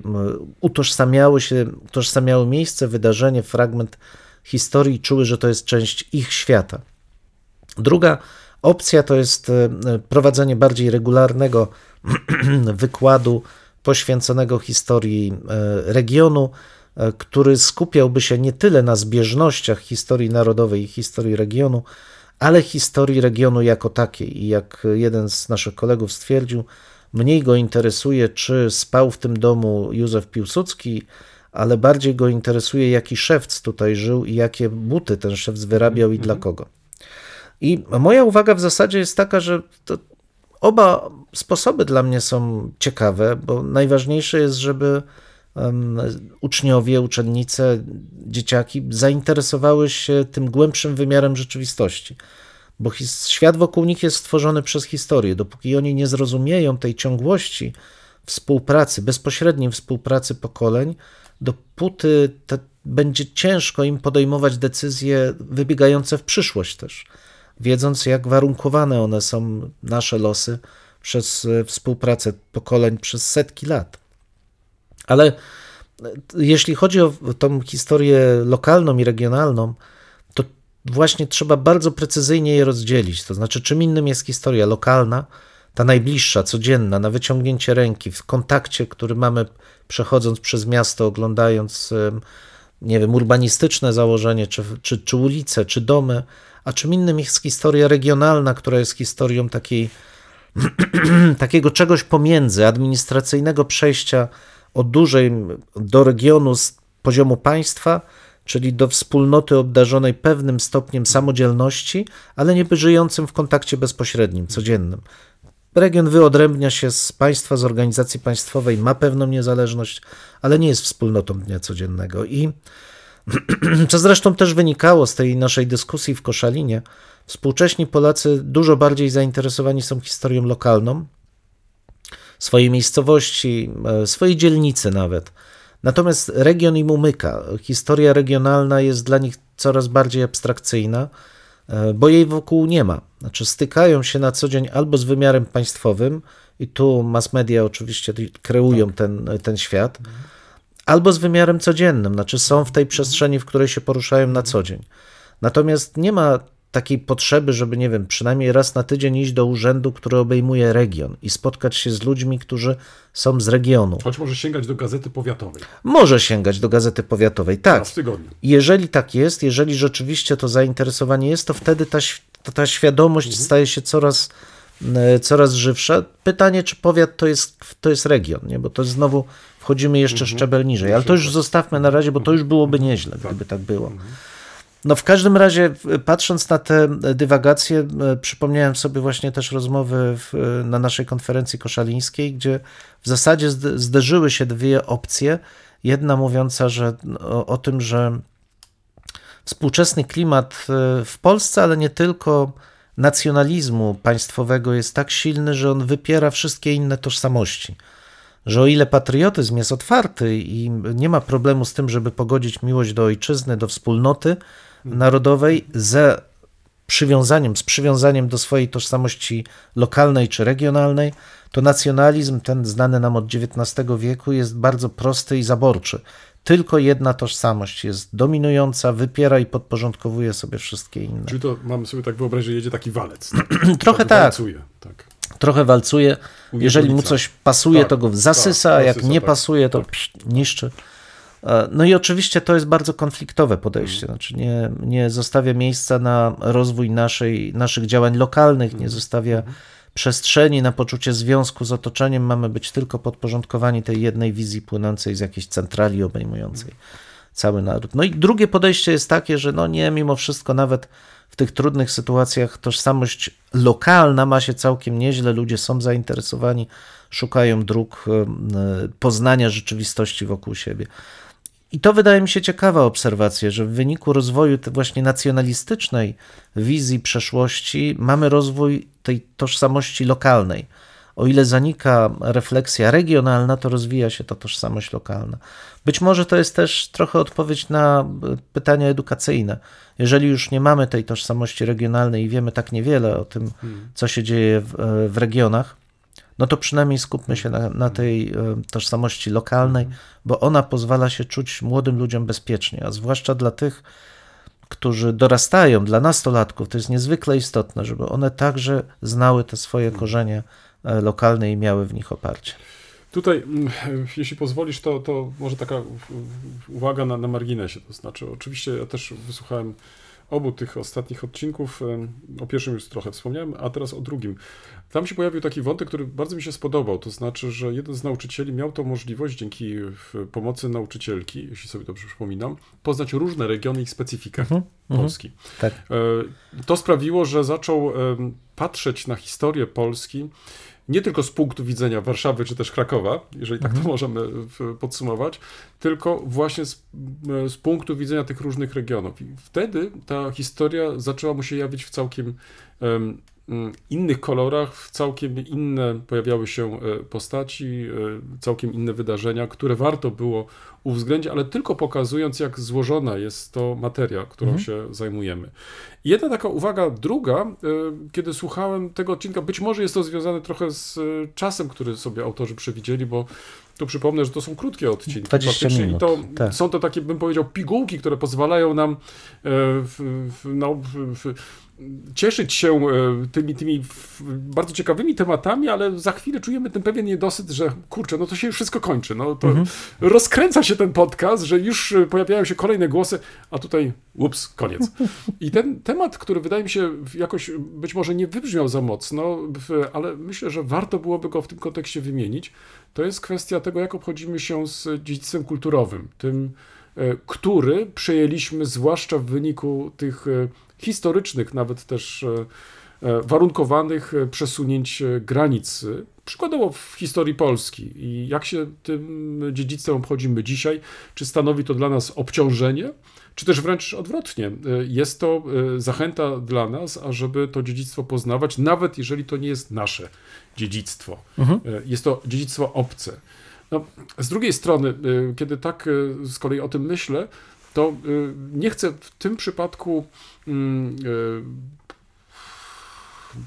utożsamiały się, utożsamiały miejsce, wydarzenie, fragment historii, czuły, że to jest część ich świata. Druga opcja to jest prowadzenie bardziej regularnego wykładu poświęconego historii regionu, który skupiałby się nie tyle na zbieżnościach historii narodowej i historii regionu, ale historii regionu jako takiej. I jak jeden z naszych kolegów stwierdził, mniej go interesuje, czy spał w tym domu Józef Piłsudski, ale bardziej go interesuje, jaki szewc tutaj żył i jakie buty ten szewc wyrabiał i mm-hmm. dla kogo. I moja uwaga w zasadzie jest taka, że to oba sposoby dla mnie są ciekawe, bo najważniejsze jest, żeby um, uczniowie, uczennice, dzieciaki zainteresowały się tym głębszym wymiarem rzeczywistości. Bo his- świat wokół nich jest stworzony przez historię. Dopóki oni nie zrozumieją tej ciągłości współpracy, bezpośredniej współpracy pokoleń, dopóty te, będzie ciężko im podejmować decyzje wybiegające w przyszłość też, wiedząc, jak warunkowane one są, nasze losy, przez współpracę pokoleń przez setki lat. Ale jeśli chodzi o tą historię lokalną i regionalną, to właśnie trzeba bardzo precyzyjnie je rozdzielić. To znaczy, czym innym jest historia lokalna, ta najbliższa, codzienna, na wyciągnięcie ręki, w kontakcie, który mamy przechodząc przez miasto, oglądając, nie wiem, urbanistyczne założenie, czy, czy, czy ulice, czy domy, a czym innym jest historia regionalna, która jest historią takiej, takiego czegoś pomiędzy, administracyjnego przejścia od dużej do regionu z poziomu państwa, czyli do wspólnoty obdarzonej pewnym stopniem samodzielności, ale nie żyjącym w kontakcie bezpośrednim, codziennym. Region wyodrębnia się z państwa, z organizacji państwowej, ma pewną niezależność, ale nie jest wspólnotą dnia codziennego. I co zresztą też wynikało z tej naszej dyskusji w Koszalinie, współcześni Polacy dużo bardziej zainteresowani są historią lokalną, swojej miejscowości, swojej dzielnicy nawet. Natomiast region im umyka. Historia regionalna jest dla nich coraz bardziej abstrakcyjna, bo jej wokół nie ma. Znaczy stykają się na co dzień albo z wymiarem państwowym, i tu mass media oczywiście kreują tak. ten, ten świat, albo z wymiarem codziennym, znaczy są w tej przestrzeni, w której się poruszają na co dzień. Natomiast nie ma takiej potrzeby, żeby, nie wiem, przynajmniej raz na tydzień iść do urzędu, który obejmuje region i spotkać się z ludźmi, którzy są z regionu. Choć może sięgać do gazety powiatowej. Może sięgać do gazety powiatowej, tak. Raz w tygodniu. Jeżeli tak jest, jeżeli rzeczywiście to zainteresowanie jest, to wtedy ta, ta świadomość mhm. staje się coraz, coraz żywsza. Pytanie, czy powiat to jest, to jest region, nie? Bo to jest znowu wchodzimy jeszcze mhm. szczebel niżej, ale to już zostawmy na razie, bo to już byłoby nieźle, gdyby tak było. No w każdym razie, patrząc na te dywagacje, przypomniałem sobie właśnie też rozmowy w, na naszej konferencji koszalińskiej, gdzie w zasadzie zderzyły się dwie opcje. Jedna mówiąca że, o, o tym, że współczesny klimat w Polsce, ale nie tylko, nacjonalizmu państwowego jest tak silny, że on wypiera wszystkie inne tożsamości. Że o ile patriotyzm jest otwarty i nie ma problemu z tym, żeby pogodzić miłość do ojczyzny, do wspólnoty narodowej ze przywiązaniem, z przywiązaniem do swojej tożsamości lokalnej czy regionalnej, to nacjonalizm, ten znany nam od dziewiętnastego wieku, jest bardzo prosty i zaborczy. Tylko jedna tożsamość jest dominująca, wypiera i podporządkowuje sobie wszystkie inne. Czyli to mamy sobie tak wyobrazić, że jedzie taki walec. Tak? Trochę tak. Walcuje, tak. Trochę walcuje. Jeżeli mu coś pasuje, tak, to go zasysa, tak, a jak zasysa, nie tak, pasuje, to tak. psz, niszczy. No i oczywiście to jest bardzo konfliktowe podejście. Znaczy nie, nie zostawia miejsca na rozwój naszej, naszych działań lokalnych, nie zostawia przestrzeni na poczucie związku z otoczeniem. Mamy być tylko podporządkowani tej jednej wizji płynącej z jakiejś centrali obejmującej cały naród. No i drugie podejście jest takie, że no nie, mimo wszystko nawet w tych trudnych sytuacjach tożsamość lokalna ma się całkiem nieźle, ludzie są zainteresowani, szukają dróg poznania rzeczywistości wokół siebie. I to wydaje mi się ciekawa obserwacja, że w wyniku rozwoju tej właśnie nacjonalistycznej wizji przeszłości mamy rozwój tej tożsamości lokalnej. O ile zanika refleksja regionalna, to rozwija się ta tożsamość lokalna. Być może to jest też trochę odpowiedź na pytania edukacyjne. Jeżeli już nie mamy tej tożsamości regionalnej i wiemy tak niewiele o tym, co się dzieje w, w regionach, no to przynajmniej skupmy się na, na tej tożsamości lokalnej, bo ona pozwala się czuć młodym ludziom bezpiecznie, a zwłaszcza dla tych, którzy dorastają, dla nastolatków, to jest niezwykle istotne, żeby one także znały te swoje korzenie lokalne i miały w nich oparcie. Tutaj, jeśli pozwolisz, to, to może taka uwaga na, na marginesie. To znaczy, oczywiście ja też wysłuchałem obu tych ostatnich odcinków. O pierwszym już trochę wspomniałem, a teraz o drugim. Tam się pojawił taki wątek, który bardzo mi się spodobał. To znaczy, że jeden z nauczycieli miał tą możliwość dzięki pomocy nauczycielki, jeśli sobie dobrze przypominam, poznać różne regiony i ich specyfikę mhm, Polski. Tak. To sprawiło, że zaczął patrzeć na historię Polski nie tylko z punktu widzenia Warszawy czy też Krakowa, jeżeli tak to możemy podsumować, tylko właśnie z, z punktu widzenia tych różnych regionów. I wtedy ta historia zaczęła mu się jawić w całkiem um, innych kolorach, w całkiem inne pojawiały się postaci, całkiem inne wydarzenia, które warto było uwzględnić, ale tylko pokazując, jak złożona jest to materia, którą mm. się zajmujemy. I jedna taka uwaga, druga, kiedy słuchałem tego odcinka, być może jest to związane trochę z czasem, który sobie autorzy przewidzieli, bo tu przypomnę, że to są krótkie odcinki. dwadzieścia minut. I to tak. Są to takie, bym powiedział, pigułki, które pozwalają nam w, w, no, w, w, cieszyć się tymi, tymi bardzo ciekawymi tematami, ale za chwilę czujemy ten pewien niedosyt, że kurczę, no to się już wszystko kończy. No to mhm. rozkręca się ten podcast, że już pojawiają się kolejne głosy, a tutaj ups, koniec. I ten temat, który wydaje mi się jakoś być może nie wybrzmiał za mocno, ale myślę, że warto byłoby go w tym kontekście wymienić, to jest kwestia tego, jak obchodzimy się z dziedzictwem kulturowym, tym, który przejęliśmy zwłaszcza w wyniku tych historycznych, nawet też warunkowanych przesunięć granic, przykładowo w historii Polski. I jak się tym dziedzictwem obchodzimy dzisiaj? Czy stanowi to dla nas obciążenie? Czy też wręcz odwrotnie? Jest to zachęta dla nas, ażeby to dziedzictwo poznawać, nawet jeżeli to nie jest nasze dziedzictwo. Mhm. Jest to dziedzictwo obce. No, z drugiej strony, kiedy tak z kolei o tym myślę, to nie chcę w tym przypadku mm, y,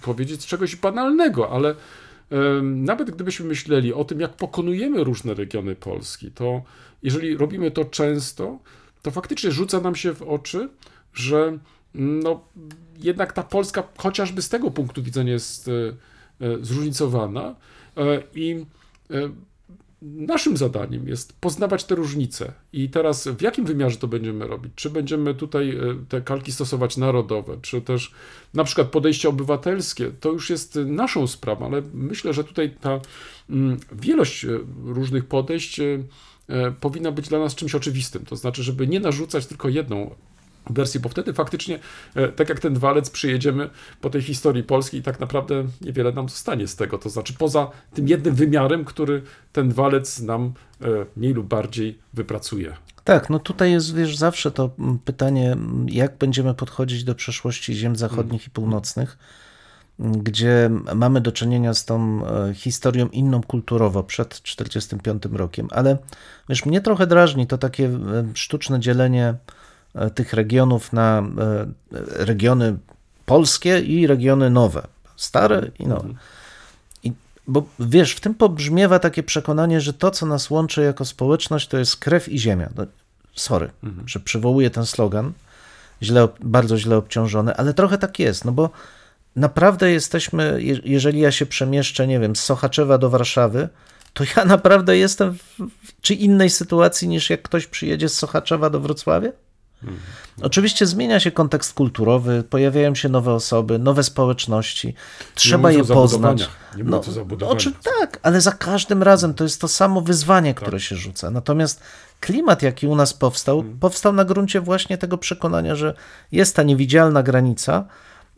powiedzieć czegoś banalnego, ale y, nawet gdybyśmy myśleli o tym, jak pokonujemy różne regiony Polski, to jeżeli robimy to często, to faktycznie rzuca nam się w oczy, że no, jednak ta Polska chociażby z tego punktu widzenia jest y, y, zróżnicowana i y, y, naszym zadaniem jest poznawać te różnice. I teraz w jakim wymiarze to będziemy robić? Czy będziemy tutaj te kalki stosować narodowe, czy też na przykład podejście obywatelskie? To już jest naszą sprawą, ale myślę, że tutaj ta wielość różnych podejść powinna być dla nas czymś oczywistym. To znaczy, żeby nie narzucać tylko jedną wersji, bo wtedy faktycznie, tak jak ten walec, przyjedziemy po tej historii polskiej i tak naprawdę niewiele nam zostanie z tego. To znaczy poza tym jednym wymiarem, który ten walec nam mniej lub bardziej wypracuje. Tak, no tutaj jest, wiesz, zawsze to pytanie, jak będziemy podchodzić do przeszłości ziem zachodnich i północnych, gdzie mamy do czynienia z tą historią inną kulturowo przed tysiąc dziewięćset czterdziestym piątym rokiem. Ale wiesz, mnie trochę drażni to takie sztuczne dzielenie tych regionów na regiony polskie i regiony nowe, stare i nowe. I, bo wiesz, w tym pobrzmiewa takie przekonanie, że to, co nas łączy jako społeczność, to jest krew i ziemia. No, sorry, mhm. że przywołuję ten slogan, źle, bardzo źle obciążony, ale trochę tak jest, no bo naprawdę jesteśmy, jeżeli ja się przemieszczę, nie wiem, z Sochaczewa do Warszawy, to ja naprawdę jestem w czy innej sytuacji, niż jak ktoś przyjedzie z Sochaczewa do Wrocławia? Hmm. Oczywiście zmienia się kontekst kulturowy, pojawiają się nowe osoby, nowe społeczności, trzeba je poznać. Nie no, o czym tak, ale za każdym razem to jest to samo wyzwanie, które tak. się rzuca. Natomiast klimat, jaki u nas powstał, hmm. powstał na gruncie właśnie tego przekonania, że jest ta niewidzialna granica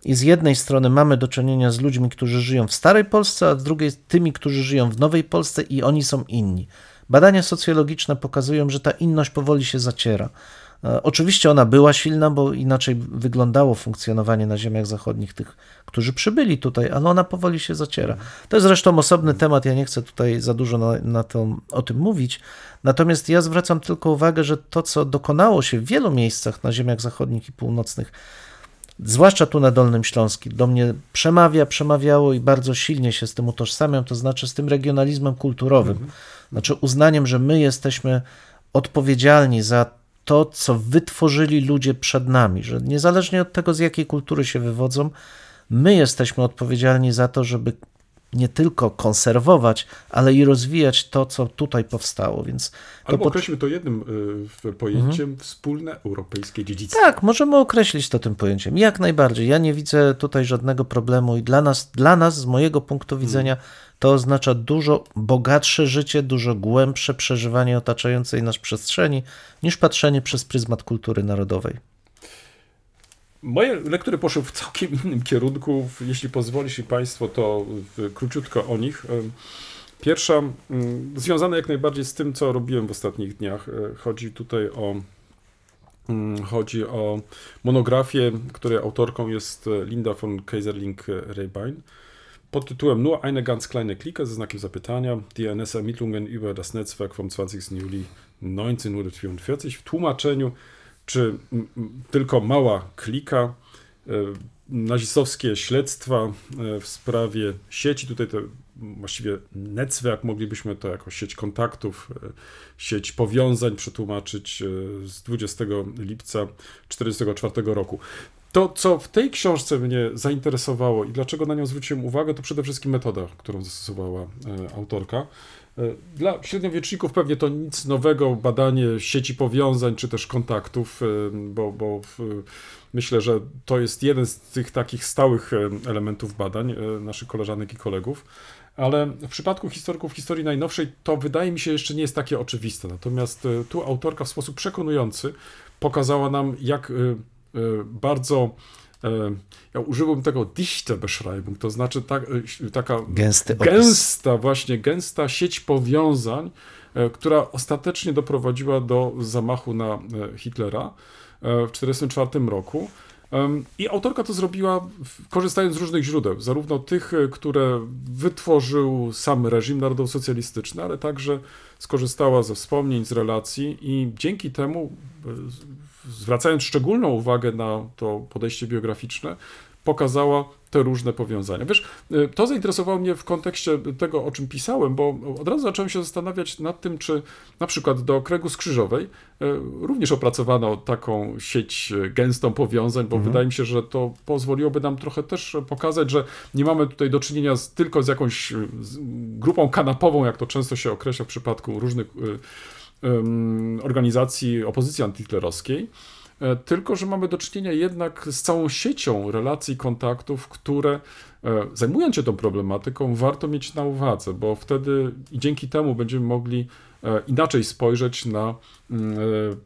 i z jednej strony mamy do czynienia z ludźmi, którzy żyją w starej Polsce, a z drugiej tymi, którzy żyją w nowej Polsce i oni są inni. Badania socjologiczne pokazują, że ta inność powoli się zaciera. Oczywiście ona była silna, bo inaczej wyglądało funkcjonowanie na ziemiach zachodnich tych, którzy przybyli tutaj, ale ona powoli się zaciera. To jest zresztą osobny temat, ja nie chcę tutaj za dużo na, na to, o tym mówić, natomiast ja zwracam tylko uwagę, że to, co dokonało się w wielu miejscach na ziemiach zachodnich i północnych, zwłaszcza tu na Dolnym Śląsku, do mnie przemawia, przemawiało i bardzo silnie się z tym utożsamiam, to znaczy z tym regionalizmem kulturowym, znaczy uznaniem, że my jesteśmy odpowiedzialni za to, co wytworzyli ludzie przed nami, że niezależnie od tego, z jakiej kultury się wywodzą, my jesteśmy odpowiedzialni za to, żeby nie tylko konserwować, ale i rozwijać to, co tutaj powstało. Więc albo to pod... określmy to jednym y, pojęciem, mhm. wspólne europejskie dziedzictwo. Tak, możemy określić to tym pojęciem, jak najbardziej. Ja nie widzę tutaj żadnego problemu i dla nas, dla nas z mojego punktu widzenia, mhm. to oznacza dużo bogatsze życie, dużo głębsze przeżywanie otaczającej nas przestrzeni, niż patrzenie przez pryzmat kultury narodowej. Moje lektury poszły w całkiem innym kierunku. Jeśli pozwoli się Państwo, to króciutko o nich. Pierwsza, związana jak najbardziej z tym, co robiłem w ostatnich dniach. Chodzi tutaj o, chodzi o monografię, której autorką jest Linda von Keyserling-Rehbein. Pod tytułem Nur eine ganz kleine Clique, ze znakiem zapytania, die N S-Ermittlungen über das Netzwerk vom zwanzigsten Juli neunzehnhundertvierundvierzig, w tłumaczeniu, czy m, tylko mała klika, e, nazistowskie śledztwa e, w sprawie sieci, tutaj to właściwie Netzwerk, moglibyśmy to jako sieć kontaktów, e, sieć powiązań przetłumaczyć e, z dwudziestego lipca tysiąc dziewięćset czterdziestego czwartego roku. To, co w tej książce mnie zainteresowało i dlaczego na nią zwróciłem uwagę, to przede wszystkim metoda, którą zastosowała e, autorka. Dla średniowieczników pewnie to nic nowego, badanie sieci powiązań czy też kontaktów, bo, bo myślę, że to jest jeden z tych takich stałych elementów badań naszych koleżanek i kolegów, ale w przypadku historyków historii najnowszej to wydaje mi się jeszcze nie jest takie oczywiste, natomiast tu autorka w sposób przekonujący pokazała nam, jak bardzo... Ja użyłbym tego dichte Beschreibung, to znaczy ta, taka gęsta, właśnie gęsta sieć powiązań, która ostatecznie doprowadziła do zamachu na Hitlera w tysiąc dziewięćset czterdziestym czwartym roku. I autorka to zrobiła korzystając z różnych źródeł, zarówno tych, które wytworzył sam reżim narodowsocjalistyczny, ale także skorzystała ze wspomnień, z relacji i dzięki temu, zwracając szczególną uwagę na to podejście biograficzne, pokazała te różne powiązania. Wiesz, to zainteresowało mnie w kontekście tego, o czym pisałem, bo od razu zacząłem się zastanawiać nad tym, czy na przykład do Kręgu Skrzyżowej również opracowano taką sieć gęstą powiązań, bo mhm. wydaje mi się, że to pozwoliłoby nam trochę też pokazać, że nie mamy tutaj do czynienia z, tylko z jakąś grupą kanapową, jak to często się określa w przypadku różnych organizacji opozycji antyhitlerowskiej, tylko że mamy do czynienia jednak z całą siecią relacji, kontaktów, które zajmując się tą problematyką warto mieć na uwadze, bo wtedy i dzięki temu będziemy mogli inaczej spojrzeć na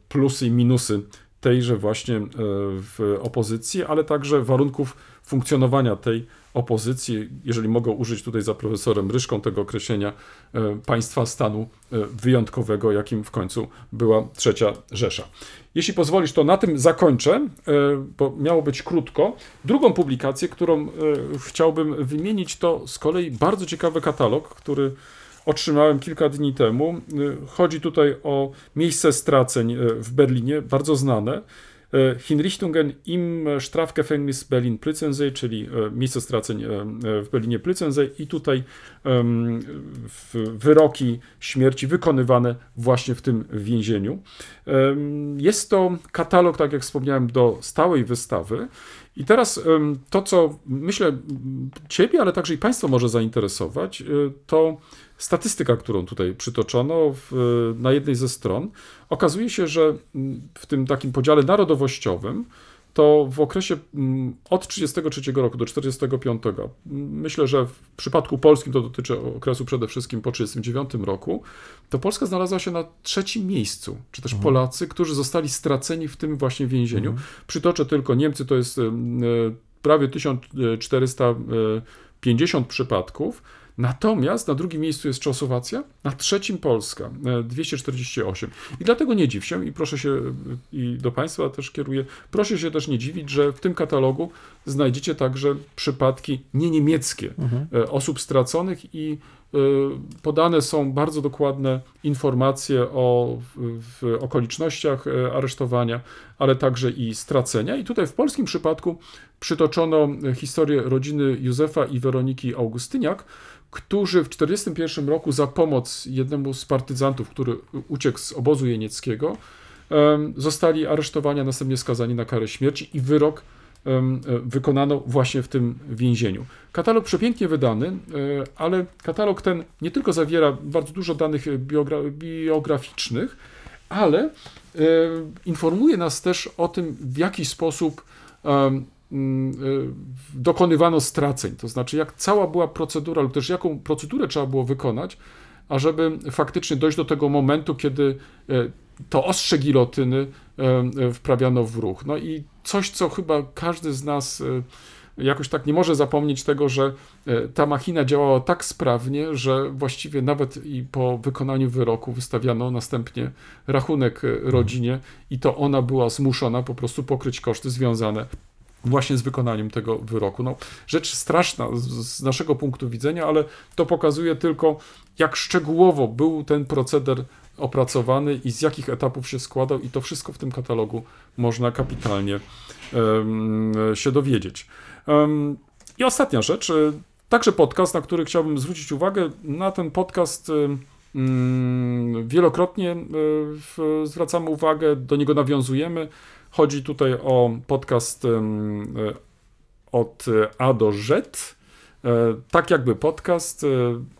plusy i minusy tejże właśnie w opozycji, ale także warunków funkcjonowania tej opozycji, jeżeli mogę użyć tutaj za profesorem Ryszką tego określenia, państwa stanu wyjątkowego, jakim w końcu była trzecia Rzesza. Jeśli pozwolisz, to na tym zakończę, bo miało być krótko. Drugą publikację, którą chciałbym wymienić, to z kolei bardzo ciekawy katalog, który otrzymałem kilka dni temu. Chodzi tutaj o miejsce straceń w Berlinie, bardzo znane. Hinrichtungen im Strafgefängnis Berlin-Plötzensee, czyli miejsce straceń w Berlinie-Plötzensee, i tutaj wyroki śmierci wykonywane właśnie w tym więzieniu. Jest to katalog, tak jak wspomniałem, do stałej wystawy. I teraz to, co myślę ciebie, ale także i państwo może zainteresować, to statystyka, którą tutaj przytoczono w, na jednej ze stron. Okazuje się, że w tym takim podziale narodowościowym to w okresie od tysiąc dziewięćset trzydziestego trzeciego roku do tysiąc dziewięćset czterdziestego piątego, myślę, że w przypadku polskim to dotyczy okresu przede wszystkim po tysiąc dziewięćset trzydziestym dziewiątym roku, to Polska znalazła się na trzecim miejscu, czy też mhm. Polacy, którzy zostali straceni w tym właśnie więzieniu. Mhm. Przytoczę tylko Niemcy, to jest prawie tysiąc czterysta pięćdziesiąt przypadków. Natomiast na drugim miejscu jest Czechosłowacja, na trzecim Polska, dwieście czterdzieści osiem. I dlatego nie dziw się, i proszę się, i do państwa też kieruję, proszę się też nie dziwić, że w tym katalogu znajdziecie także przypadki nieniemieckie mhm. osób straconych i podane są bardzo dokładne informacje o w okolicznościach aresztowania, ale także i stracenia. I tutaj w polskim przypadku przytoczono historię rodziny Józefa i Weroniki Augustyniak, którzy w tysiąc dziewięćset czterdziestym pierwszym roku za pomoc jednemu z partyzantów, który uciekł z obozu jenieckiego, zostali aresztowani, a następnie skazani na karę śmierci i wyrok wykonano właśnie w tym więzieniu. Katalog przepięknie wydany, ale katalog ten nie tylko zawiera bardzo dużo danych biogra- biograficznych, ale informuje nas też o tym, w jaki sposób dokonywano straceń, to znaczy jak cała była procedura lub też jaką procedurę trzeba było wykonać, ażeby faktycznie dojść do tego momentu, kiedy to ostrze gilotyny wprawiano w ruch. No i coś, co chyba każdy z nas jakoś tak nie może zapomnieć tego, że ta machina działała tak sprawnie, że właściwie nawet i po wykonaniu wyroku wystawiano następnie rachunek rodzinie i to ona była zmuszona po prostu pokryć koszty związane właśnie z wykonaniem tego wyroku. No, rzecz straszna z naszego punktu widzenia, ale to pokazuje tylko, jak szczegółowo był ten proceder opracowany i z jakich etapów się składał, i to wszystko w tym katalogu można kapitalnie um, się dowiedzieć. Um, I ostatnia rzecz, także podcast, na który chciałbym zwrócić uwagę. Na ten podcast um, wielokrotnie w, zwracamy uwagę, do niego nawiązujemy. Chodzi tutaj o podcast um, od A do Z. Tak jakby podcast,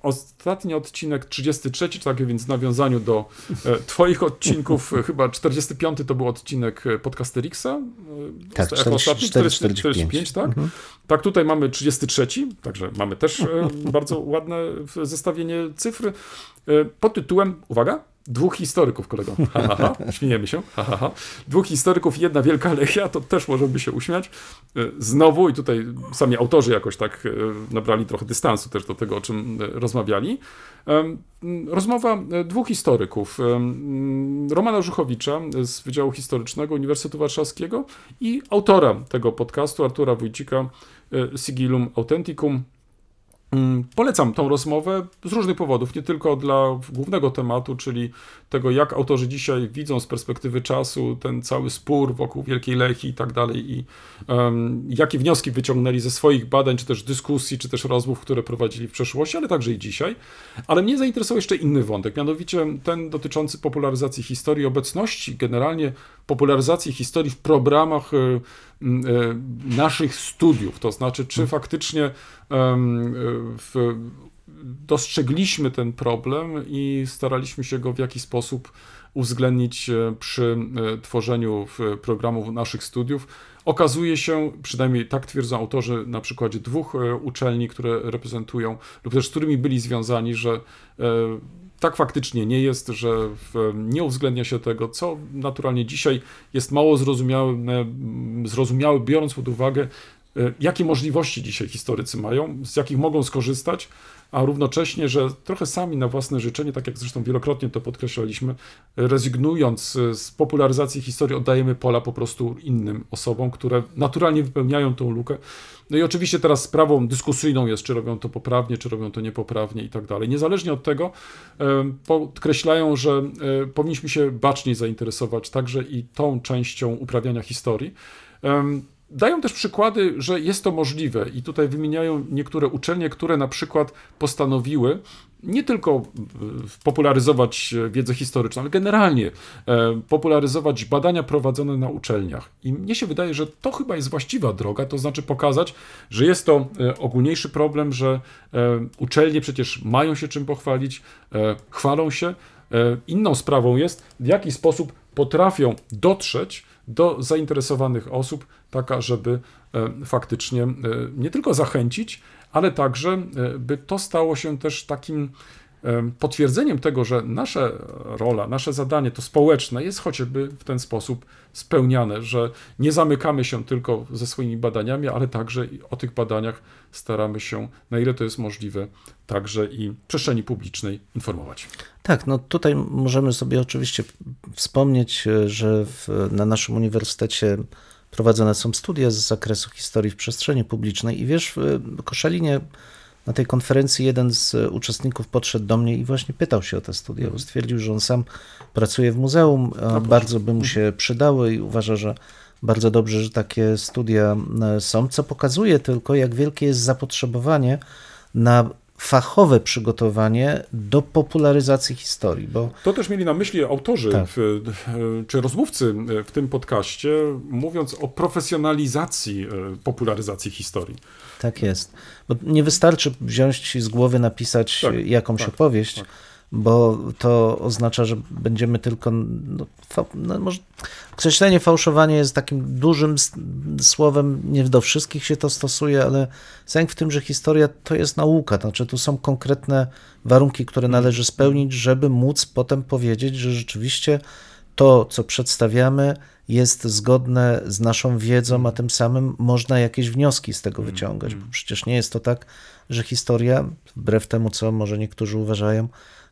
ostatni odcinek trzydziesty trzeci, tak więc w nawiązaniu do twoich odcinków, chyba czterdziesty piąty to był odcinek Podcasteriksa, tak, czterdzieści cztery, czterdzieści pięć, tak? Mhm. Tak, tutaj mamy trzydziesty trzeci, także mamy też bardzo ładne zestawienie cyfr pod tytułem, uwaga, Dwóch historyków, kolego. Ha, ha, ha. Śmiejemy się. Ha, ha, ha. Dwóch historyków, jedna wielka legia, to też możemy się uśmiać. Znowu, i tutaj sami autorzy jakoś tak nabrali trochę dystansu też do tego, o czym rozmawiali. Rozmowa dwóch historyków. Romana Żuchowicza z Wydziału Historycznego Uniwersytetu Warszawskiego i autora tego podcastu, Artura Wójcika, Sigillum Authenticum. Polecam tą rozmowę z różnych powodów, nie tylko dla głównego tematu, czyli tego, jak autorzy dzisiaj widzą z perspektywy czasu ten cały spór wokół Wielkiej Lechii i tak dalej, i um, jakie wnioski wyciągnęli ze swoich badań, czy też dyskusji, czy też rozmów, które prowadzili w przeszłości, ale także i dzisiaj. Ale mnie zainteresował jeszcze inny wątek, mianowicie ten dotyczący popularyzacji historii obecności, generalnie popularyzacji historii w programach y, y, naszych studiów, to znaczy, czy faktycznie W, dostrzegliśmy ten problem i staraliśmy się go w jakiś sposób uwzględnić przy tworzeniu programów naszych studiów. Okazuje się, przynajmniej tak twierdzą autorzy na przykładzie dwóch uczelni, które reprezentują lub też z którymi byli związani, że tak faktycznie nie jest, że nie uwzględnia się tego, co naturalnie dzisiaj jest mało zrozumiałe, zrozumiałe biorąc pod uwagę, jakie możliwości dzisiaj historycy mają, z jakich mogą skorzystać, a równocześnie, że trochę sami na własne życzenie, tak jak zresztą wielokrotnie to podkreślaliśmy, rezygnując z popularyzacji historii, oddajemy pola po prostu innym osobom, które naturalnie wypełniają tą lukę. No i oczywiście teraz sprawą dyskusyjną jest, czy robią to poprawnie, czy robią to niepoprawnie i tak dalej. Niezależnie od tego podkreślają, że powinniśmy się baczniej zainteresować także i tą częścią uprawiania historii. Dają też przykłady, że jest to możliwe i tutaj wymieniają niektóre uczelnie, które na przykład postanowiły nie tylko popularyzować wiedzę historyczną, ale generalnie popularyzować badania prowadzone na uczelniach. I mnie się wydaje, że to chyba jest właściwa droga, to znaczy pokazać, że jest to ogólniejszy problem, że uczelnie przecież mają się czym pochwalić, chwalą się. Inną sprawą jest, w jaki sposób potrafią dotrzeć do zainteresowanych osób, taka, żeby faktycznie nie tylko zachęcić, ale także, by to stało się też takim potwierdzeniem tego, że nasza rola, nasze zadanie to społeczne jest chociażby w ten sposób spełniane, że nie zamykamy się tylko ze swoimi badaniami, ale także o tych badaniach staramy się, na ile to jest możliwe, także i przestrzeni publicznej informować. Tak, no tutaj możemy sobie oczywiście wspomnieć, że w, na naszym uniwersytecie prowadzone są studia z zakresu historii w przestrzeni publicznej i wiesz, w Koszalinie na tej konferencji jeden z uczestników podszedł do mnie i właśnie pytał się o te studia, bo stwierdził, że on sam pracuje w muzeum, bardzo by mu się przydały i uważa, że bardzo dobrze, że takie studia są, co pokazuje tylko, jak wielkie jest zapotrzebowanie na fachowe przygotowanie do popularyzacji historii. Bo... To też mieli na myśli autorzy tak. w, czy rozmówcy w tym podcaście, mówiąc o profesjonalizacji popularyzacji historii. Tak jest. Bo nie wystarczy wziąć z głowy, napisać tak, jakąś tak, opowieść, tak. Bo to oznacza, że będziemy tylko... No, fa... no, może... Określenie fałszowanie jest takim dużym słowem, nie do wszystkich się to stosuje, ale sęk w tym, że historia to jest nauka, znaczy tu są konkretne warunki, które należy spełnić, żeby móc potem powiedzieć, że rzeczywiście to, co przedstawiamy, jest zgodne z naszą wiedzą, a tym samym można jakieś wnioski z tego wyciągać, bo przecież nie jest to tak, że historia, wbrew temu, co może niektórzy uważają,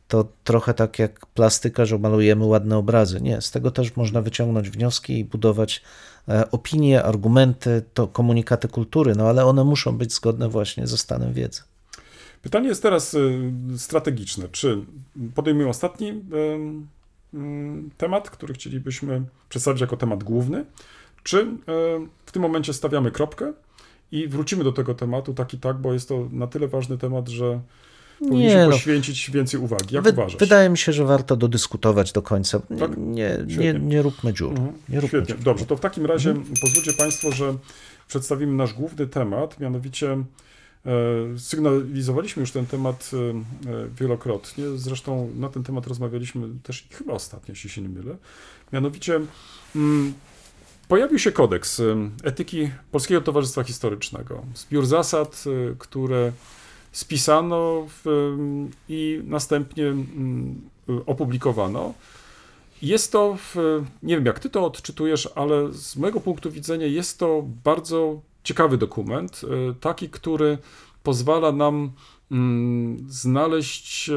to trochę tak jak plastyka, że malujemy ładne obrazy. Nie, z tego też można wyciągnąć wnioski i budować opinie, argumenty, to komunikaty kultury, no ale one muszą być zgodne właśnie ze stanem wiedzy. Pytanie jest teraz strategiczne. Czy podejmujemy ostatni temat, który chcielibyśmy przedstawić jako temat główny, czy w tym momencie stawiamy kropkę i wrócimy do tego tematu tak i tak, bo jest to na tyle ważny temat, że powinniśmy nie, poświęcić no. więcej uwagi. Jak Wy, uważasz? Wydaje mi się, że warto dodyskutować do końca. Nie, tak? nie, nie, nie róbmy dziur. Mhm. Nie róbmy Świetnie. Dziur. Dobrze, to w takim razie mhm. pozwólcie Państwo, że przedstawimy nasz główny temat, mianowicie e, sygnalizowaliśmy już ten temat e, wielokrotnie, zresztą na ten temat rozmawialiśmy też chyba ostatnio, jeśli się nie mylę. Mianowicie mm, pojawił się kodeks etyki Polskiego Towarzystwa Historycznego. Zbiór zasad, które spisano i następnie opublikowano. Jest to, nie wiem jak ty to odczytujesz, ale z mojego punktu widzenia jest to bardzo ciekawy dokument, taki, który pozwala nam znaleźć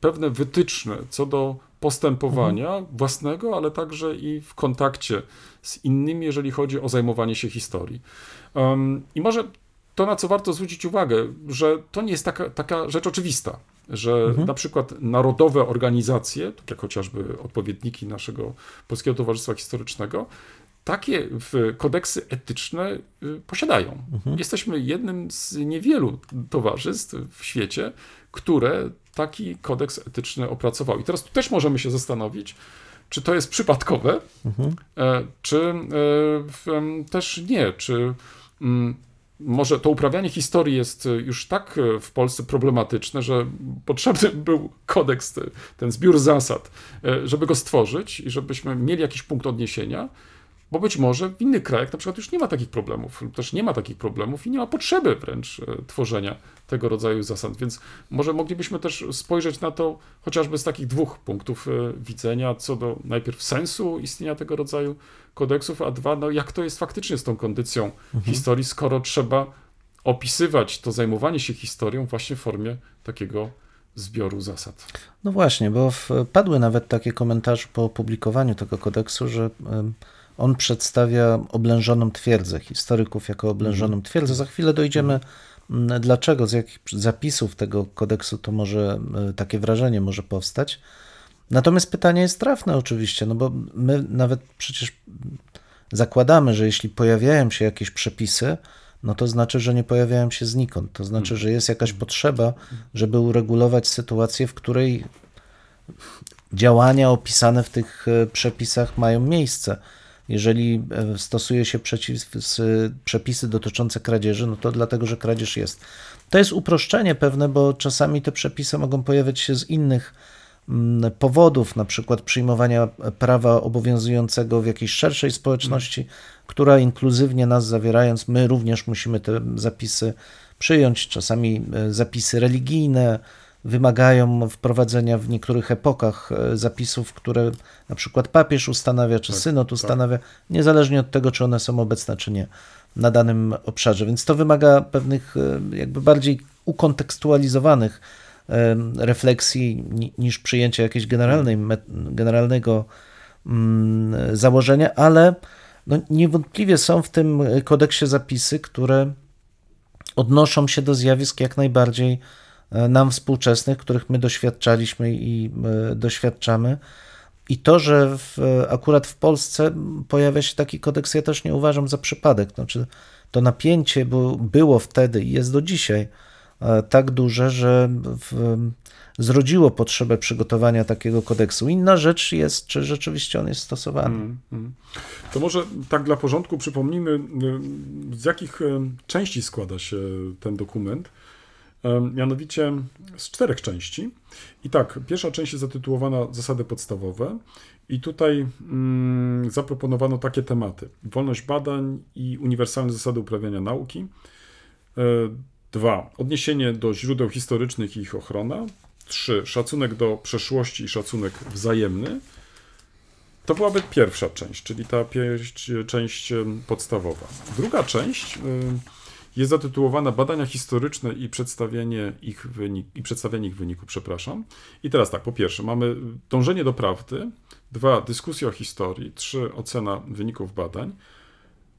pewne wytyczne co do postępowania mhm. własnego, ale także i w kontakcie z innymi, jeżeli chodzi o zajmowanie się historii. I może to, na co warto zwrócić uwagę, że to nie jest taka, taka rzecz oczywista, że mhm. na przykład narodowe organizacje, tak jak chociażby odpowiedniki naszego Polskiego Towarzystwa Historycznego, takie kodeksy etyczne posiadają. Mhm. Jesteśmy jednym z niewielu towarzystw w świecie, które taki kodeks etyczny opracowały. I teraz tu też możemy się zastanowić, czy to jest przypadkowe, mhm. czy też nie, czy... Może to uprawianie historii jest już tak w Polsce problematyczne, że potrzebny był kodeks, ten zbiór zasad, żeby go stworzyć i żebyśmy mieli jakiś punkt odniesienia. Bo być może w innych krajach na przykład już nie ma takich problemów, lub też nie ma takich problemów i nie ma potrzeby wręcz tworzenia tego rodzaju zasad. Więc może moglibyśmy też spojrzeć na to chociażby z takich dwóch punktów widzenia, co do najpierw sensu istnienia tego rodzaju kodeksów, a dwa, no jak to jest faktycznie z tą kondycją mhm. historii, skoro trzeba opisywać to zajmowanie się historią właśnie w formie takiego zbioru zasad. No właśnie, bo padły nawet takie komentarze po opublikowaniu tego kodeksu, że on przedstawia oblężoną twierdzę, historyków jako oblężoną twierdzę. Za chwilę dojdziemy, dlaczego, z jakich zapisów tego kodeksu to może takie wrażenie może powstać. Natomiast pytanie jest trafne oczywiście, no bo my nawet przecież zakładamy, że jeśli pojawiają się jakieś przepisy, no to znaczy, że nie pojawiają się znikąd. To znaczy, że jest jakaś potrzeba, żeby uregulować sytuację, w której działania opisane w tych przepisach mają miejsce. Jeżeli stosuje się przepisy dotyczące kradzieży, no to dlatego, że kradzież jest. To jest uproszczenie pewne, bo czasami te przepisy mogą pojawiać się z innych powodów, na przykład przyjmowania prawa obowiązującego w jakiejś szerszej społeczności, która inkluzywnie nas zawierając, my również musimy te zapisy przyjąć. Czasami zapisy religijne wymagają wprowadzenia w niektórych epokach zapisów, które na przykład papież ustanawia, czy tak, synod ustanawia, tak. niezależnie od tego, czy one są obecne, czy nie na danym obszarze. Więc to wymaga pewnych jakby bardziej ukontekstualizowanych refleksji niż przyjęcie jakiejś generalnej, generalnego założenia, ale no niewątpliwie są w tym kodeksie zapisy, które odnoszą się do zjawisk jak najbardziej nam współczesnych, których my doświadczaliśmy i doświadczamy. I to, że w, akurat w Polsce pojawia się taki kodeks, ja też nie uważam za przypadek. Znaczy, to napięcie było wtedy i jest do dzisiaj tak duże, że w, zrodziło potrzebę przygotowania takiego kodeksu. Inna rzecz jest, czy rzeczywiście on jest stosowany. Hmm, hmm. To może tak dla porządku przypomnijmy, z jakich części składa się ten dokument. Mianowicie z czterech części. I tak, pierwsza część jest zatytułowana Zasady podstawowe i tutaj mm, zaproponowano takie tematy. Wolność badań i uniwersalne zasady uprawiania nauki. Dwa, odniesienie do źródeł historycznych i ich ochrona. Trzy, szacunek do przeszłości i szacunek wzajemny. To byłaby pierwsza część, czyli ta pier- część podstawowa. Druga część y- jest zatytułowana Badania historyczne i przedstawienie ich, wynik, i przedstawienie ich wyniku. Przepraszam. I teraz tak, po pierwsze mamy dążenie do prawdy, dwa, dyskusja o historii, trzy, ocena wyników badań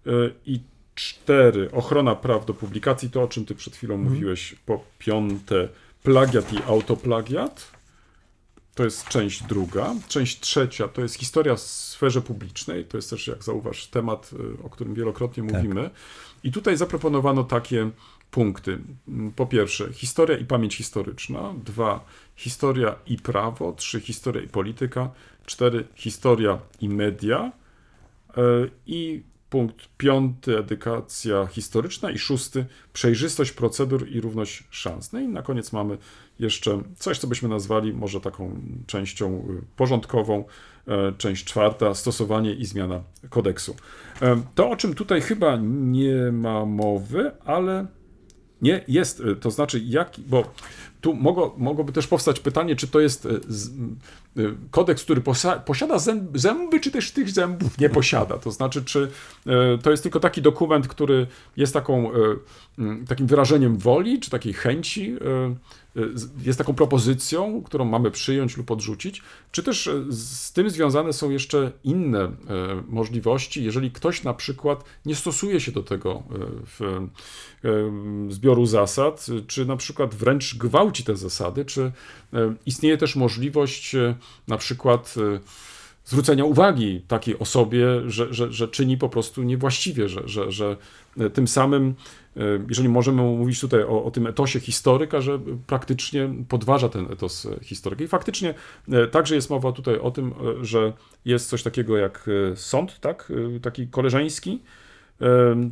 yy, i cztery, ochrona praw do publikacji, to o czym ty przed chwilą hmm. mówiłeś, po piąte, plagiat i autoplagiat, to jest część druga. Część trzecia to jest historia w sferze publicznej, to jest też, jak zauważ, temat, o którym wielokrotnie tak. mówimy. I tutaj zaproponowano takie punkty. Po pierwsze, historia i pamięć historyczna. Dwa, historia i prawo. Trzy, historia i polityka. Cztery, historia i media. I punkt piąty, edukacja historyczna. I szósty, przejrzystość procedur i równość szans. No i na koniec mamy jeszcze coś, co byśmy nazwali może taką częścią porządkową. Część czwarta, stosowanie i zmiana kodeksu. To, o czym tutaj chyba nie ma mowy, ale nie jest, to znaczy jak, bo tu mogło, mogłoby też powstać pytanie, czy to jest z, kodeks, który posa, posiada zęby, zęby, czy też tych zębów nie posiada. To znaczy, czy to jest tylko taki dokument, który jest taką, takim wyrażeniem woli, czy takiej chęci, jest taką propozycją, którą mamy przyjąć lub odrzucić, czy też z tym związane są jeszcze inne możliwości, jeżeli ktoś na przykład nie stosuje się do tego w zbioru zasad, czy na przykład wręcz gwałci te zasady, czy istnieje też możliwość na przykład zwrócenia uwagi takiej osobie, że, że, że czyni po prostu niewłaściwie, że, że, że tym samym, jeżeli możemy mówić tutaj o, o tym etosie historyka, że praktycznie podważa ten etos historyka. I faktycznie także jest mowa tutaj o tym, że jest coś takiego jak sąd, tak? Taki koleżeński,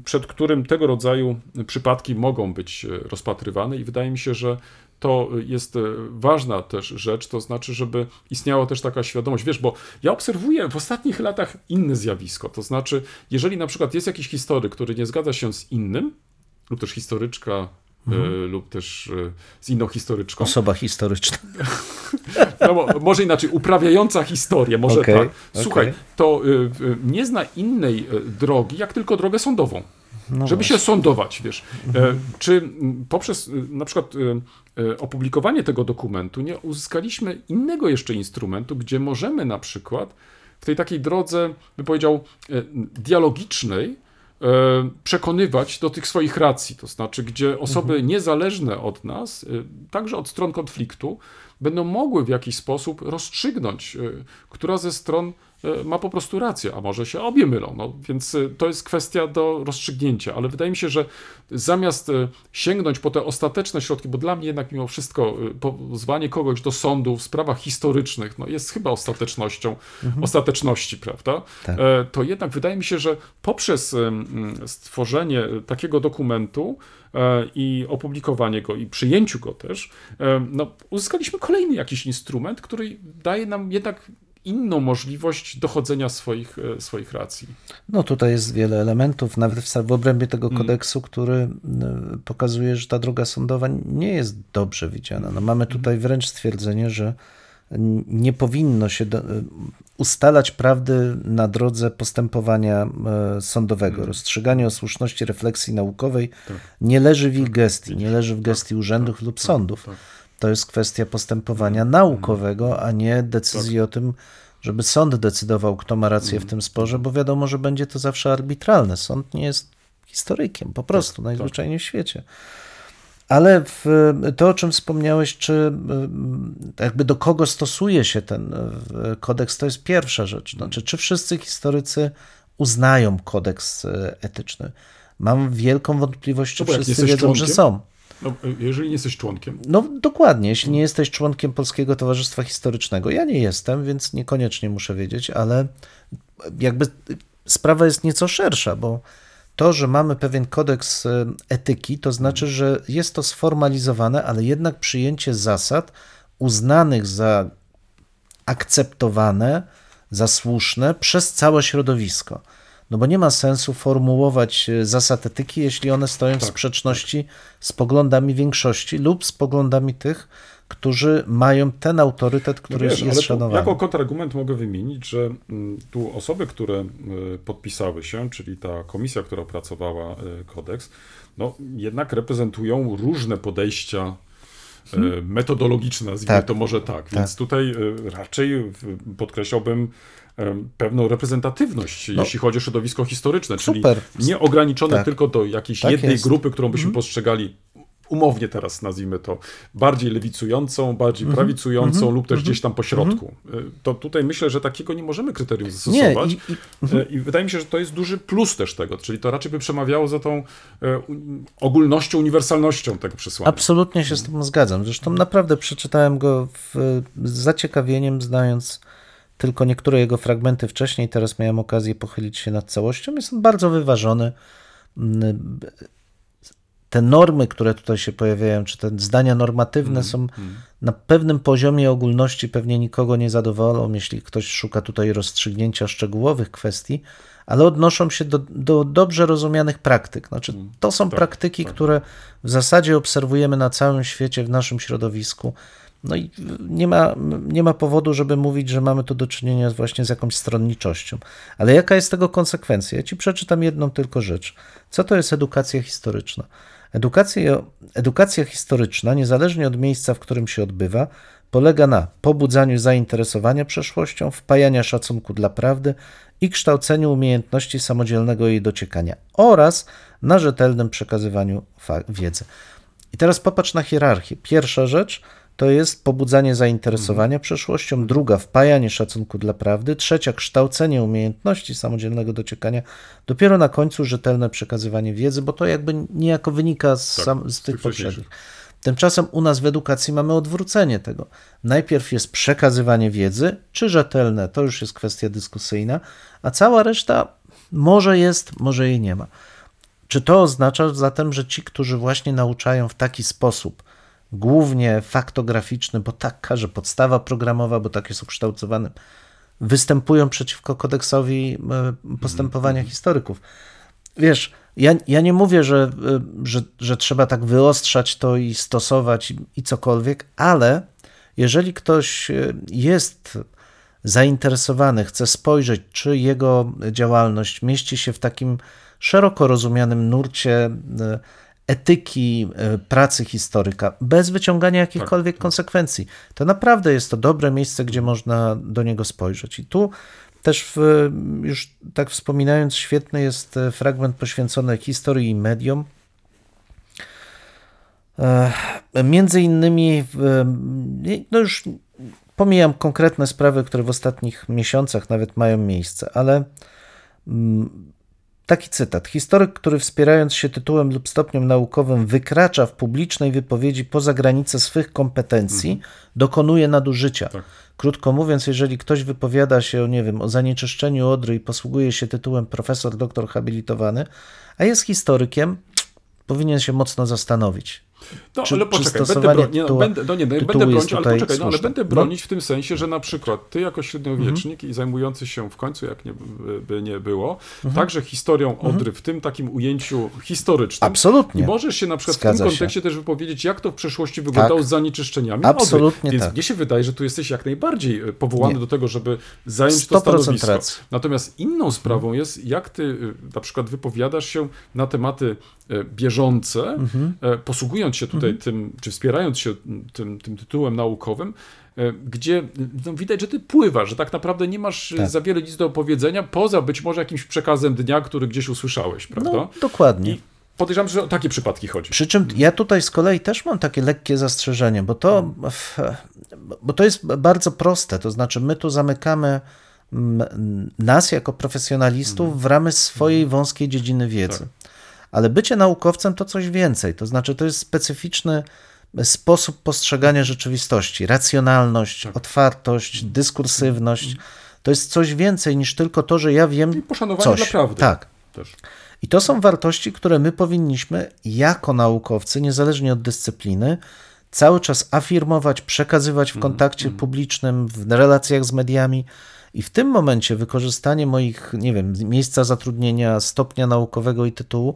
przed którym tego rodzaju przypadki mogą być rozpatrywane i wydaje mi się, że to jest ważna też rzecz, to znaczy, żeby istniała też taka świadomość. Wiesz, bo ja obserwuję w ostatnich latach inne zjawisko, to znaczy, jeżeli na przykład jest jakiś historyk, który nie zgadza się z innym, lub też historyczka, mhm. lub też z inną historyczką. Osoba historyczna. No, może inaczej, uprawiająca historię, może okay, tak. Słuchaj, okay. to nie zna innej drogi, jak tylko drogę sądową. No żeby właśnie. Się sądować, wiesz. Mhm. Czy poprzez na przykład opublikowanie tego dokumentu nie uzyskaliśmy innego jeszcze instrumentu, gdzie możemy na przykład w tej takiej drodze, bym powiedział, dialogicznej, przekonywać do tych swoich racji, to znaczy, gdzie osoby mhm. niezależne od nas, także od stron konfliktu, będą mogły w jakiś sposób rozstrzygnąć, która ze stron ma po prostu rację, a może się obie mylą. No, więc to jest kwestia do rozstrzygnięcia, ale wydaje mi się, że zamiast sięgnąć po te ostateczne środki, bo dla mnie jednak mimo wszystko pozwanie kogoś do sądu w sprawach historycznych no, jest chyba ostatecznością, mhm. ostateczności, prawda? Tak. To jednak wydaje mi się, że poprzez stworzenie takiego dokumentu i opublikowanie go i przyjęciu go też, no, uzyskaliśmy kolejny jakiś instrument, który daje nam jednak inną możliwość dochodzenia swoich, swoich racji. No tutaj jest wiele elementów, nawet w obrębie tego kodeksu, mm. który pokazuje, że ta droga sądowa nie jest dobrze widziana. No, mamy tutaj wręcz stwierdzenie, że nie powinno się do, ustalać prawdy na drodze postępowania sądowego. Mm. Rozstrzyganie o słuszności refleksji naukowej tak. nie leży w ich gestii, nie leży w gestii tak. urzędów tak. lub sądów. Tak. To jest kwestia postępowania mm. naukowego, a nie decyzji tak. o tym, żeby sąd decydował, kto ma rację mm. w tym sporze, bo wiadomo, że będzie to zawsze arbitralne. Sąd nie jest historykiem, po prostu, tak, najzwyczajniej tak. w świecie. Ale w, to, o czym wspomniałeś, czy jakby do kogo stosuje się ten kodeks, to jest pierwsza rzecz. Znaczy, czy wszyscy historycy uznają kodeks etyczny? Mam wielką wątpliwość, czy no wszyscy wiedzą, członkiem? Że są. No, jeżeli nie jesteś członkiem. No dokładnie, jeśli nie jesteś członkiem Polskiego Towarzystwa Historycznego. Ja nie jestem, więc niekoniecznie muszę wiedzieć, ale jakby sprawa jest nieco szersza, bo to, że mamy pewien kodeks etyki, to znaczy, że jest to sformalizowane, ale jednak przyjęcie zasad uznanych za akceptowane, za słuszne przez całe środowisko. No bo nie ma sensu formułować zasad etyki, jeśli one stoją w sprzeczności z poglądami większości lub z poglądami tych, którzy mają ten autorytet, który no wiesz, jest szanowany. Jako kontrargument mogę wymienić, że tu osoby, które podpisały się, czyli ta komisja, która opracowała kodeks, no jednak reprezentują różne podejścia hmm. metodologiczne, nazwijmy tak. to może tak. tak. Więc tutaj raczej podkreślałbym pewną reprezentatywność, no. jeśli chodzi o środowisko historyczne, Super. Czyli nie ograniczone tak. tylko do jakiejś tak jednej jest. Grupy, którą byśmy mm. postrzegali umownie teraz, nazwijmy to, bardziej lewicującą, bardziej mm-hmm. prawicującą mm-hmm. lub też mm-hmm. gdzieś tam po środku. Mm-hmm. To tutaj myślę, że takiego nie możemy kryterium zastosować. Nie, i, i... I wydaje mi się, że to jest duży plus też tego, czyli to raczej by przemawiało za tą ogólnością, uniwersalnością tego przesłania. Absolutnie się z tym zgadzam. Zresztą naprawdę przeczytałem go w, z zaciekawieniem, znając tylko niektóre jego fragmenty wcześniej, teraz miałem okazję pochylić się nad całością. Jest on bardzo wyważony. Te normy, które tutaj się pojawiają, czy te zdania normatywne mm, są mm. na pewnym poziomie ogólności, pewnie nikogo nie zadowolą, jeśli ktoś szuka tutaj rozstrzygnięcia szczegółowych kwestii, ale odnoszą się do, do dobrze rozumianych praktyk. Znaczy, to są tak, praktyki, tak. które w zasadzie obserwujemy na całym świecie, w naszym środowisku. No i nie ma, nie ma powodu, żeby mówić, że mamy tu do czynienia właśnie z jakąś stronniczością. Ale jaka jest tego konsekwencja? Ja ci przeczytam jedną tylko rzecz. Co to jest edukacja historyczna? Edukacja, edukacja historyczna, niezależnie od miejsca, w którym się odbywa, polega na pobudzaniu zainteresowania przeszłością, wpajania szacunku dla prawdy i kształceniu umiejętności samodzielnego jej dociekania oraz na rzetelnym przekazywaniu wiedzy. I teraz popatrz na hierarchię. Pierwsza rzecz to jest pobudzanie zainteresowania mm. przeszłością, druga wpajanie szacunku dla prawdy, trzecia kształcenie umiejętności samodzielnego dociekania, dopiero na końcu rzetelne przekazywanie wiedzy, bo to jakby niejako wynika z, tak, sam, z tych poprzednich. Tymczasem u nas w edukacji mamy odwrócenie tego. Najpierw jest przekazywanie wiedzy, czy rzetelne, to już jest kwestia dyskusyjna, a cała reszta może jest, może jej nie ma. Czy to oznacza zatem, że ci, którzy właśnie nauczają w taki sposób, głównie faktograficzny, bo taka, że podstawa programowa, bo tak jest ukształcowany, występują przeciwko kodeksowi postępowania historyków. Wiesz, ja, ja nie mówię, że, że, że trzeba tak wyostrzać to i stosować i, i cokolwiek, ale jeżeli ktoś jest zainteresowany, chce spojrzeć, czy jego działalność mieści się w takim szeroko rozumianym nurcie etyki pracy historyka, bez wyciągania jakichkolwiek tak, tak. konsekwencji, to naprawdę jest to dobre miejsce, gdzie można do niego spojrzeć. I tu też w, już tak wspominając, świetny jest fragment poświęcony historii i mediom. Między innymi, no już pomijam konkretne sprawy, które w ostatnich miesiącach nawet mają miejsce, ale taki cytat. Historyk, który wspierając się tytułem lub stopniem naukowym wykracza w publicznej wypowiedzi poza granice swych kompetencji, mhm. dokonuje nadużycia. Tak. Krótko mówiąc, jeżeli ktoś wypowiada się, nie wiem, o zanieczyszczeniu Odry i posługuje się tytułem profesor, doktor habilitowany, a jest historykiem, powinien się mocno zastanowić. No, czy, ale poczekaj, będę bronić, no, będę, no, nie, no, będę bronić, ale poczekaj, no, ale będę bronić w tym sensie, że na przykład ty jako średniowiecznik mm-hmm. i zajmujący się w końcu, jak nie, by nie było, mm-hmm. także historią Odry, mm-hmm. w tym takim ujęciu historycznym. Absolutnie. I możesz się na przykład Zgadza w tym kontekście się. też wypowiedzieć, jak to w przeszłości wyglądało tak. z zanieczyszczeniami Absolutnie Odry. Więc mnie tak. się wydaje, że tu jesteś jak najbardziej powołany nie. do tego, żeby zająć to stanowisko. Racji. Natomiast inną sprawą mm. jest, jak ty na przykład wypowiadasz się na tematy bieżące, mm-hmm. posługując się tutaj mhm. tym, czy wspierając się tym, tym tytułem naukowym, gdzie no, widać, że ty pływasz, że tak naprawdę nie masz tak. za wiele nic do opowiedzenia, poza być może jakimś przekazem dnia, który gdzieś usłyszałeś, prawda? No, dokładnie. I podejrzewam, że o takie przypadki chodzi. Przy czym ja tutaj z kolei też mam takie lekkie zastrzeżenie, bo to, bo to jest bardzo proste, to znaczy my tu zamykamy nas jako profesjonalistów mhm. w ramy swojej mhm. wąskiej dziedziny wiedzy. Tak. Ale bycie naukowcem to coś więcej, to znaczy to jest specyficzny sposób postrzegania rzeczywistości, racjonalność, tak. otwartość, dyskursywność, to jest coś więcej niż tylko to, że ja wiem coś. I poszanowanie coś. dla prawdy. Tak. Też. I to są wartości, które my powinniśmy jako naukowcy, niezależnie od dyscypliny, cały czas afirmować, przekazywać w kontakcie publicznym, w relacjach z mediami. I w tym momencie wykorzystanie moich, nie wiem, miejsca zatrudnienia, stopnia naukowego i tytułu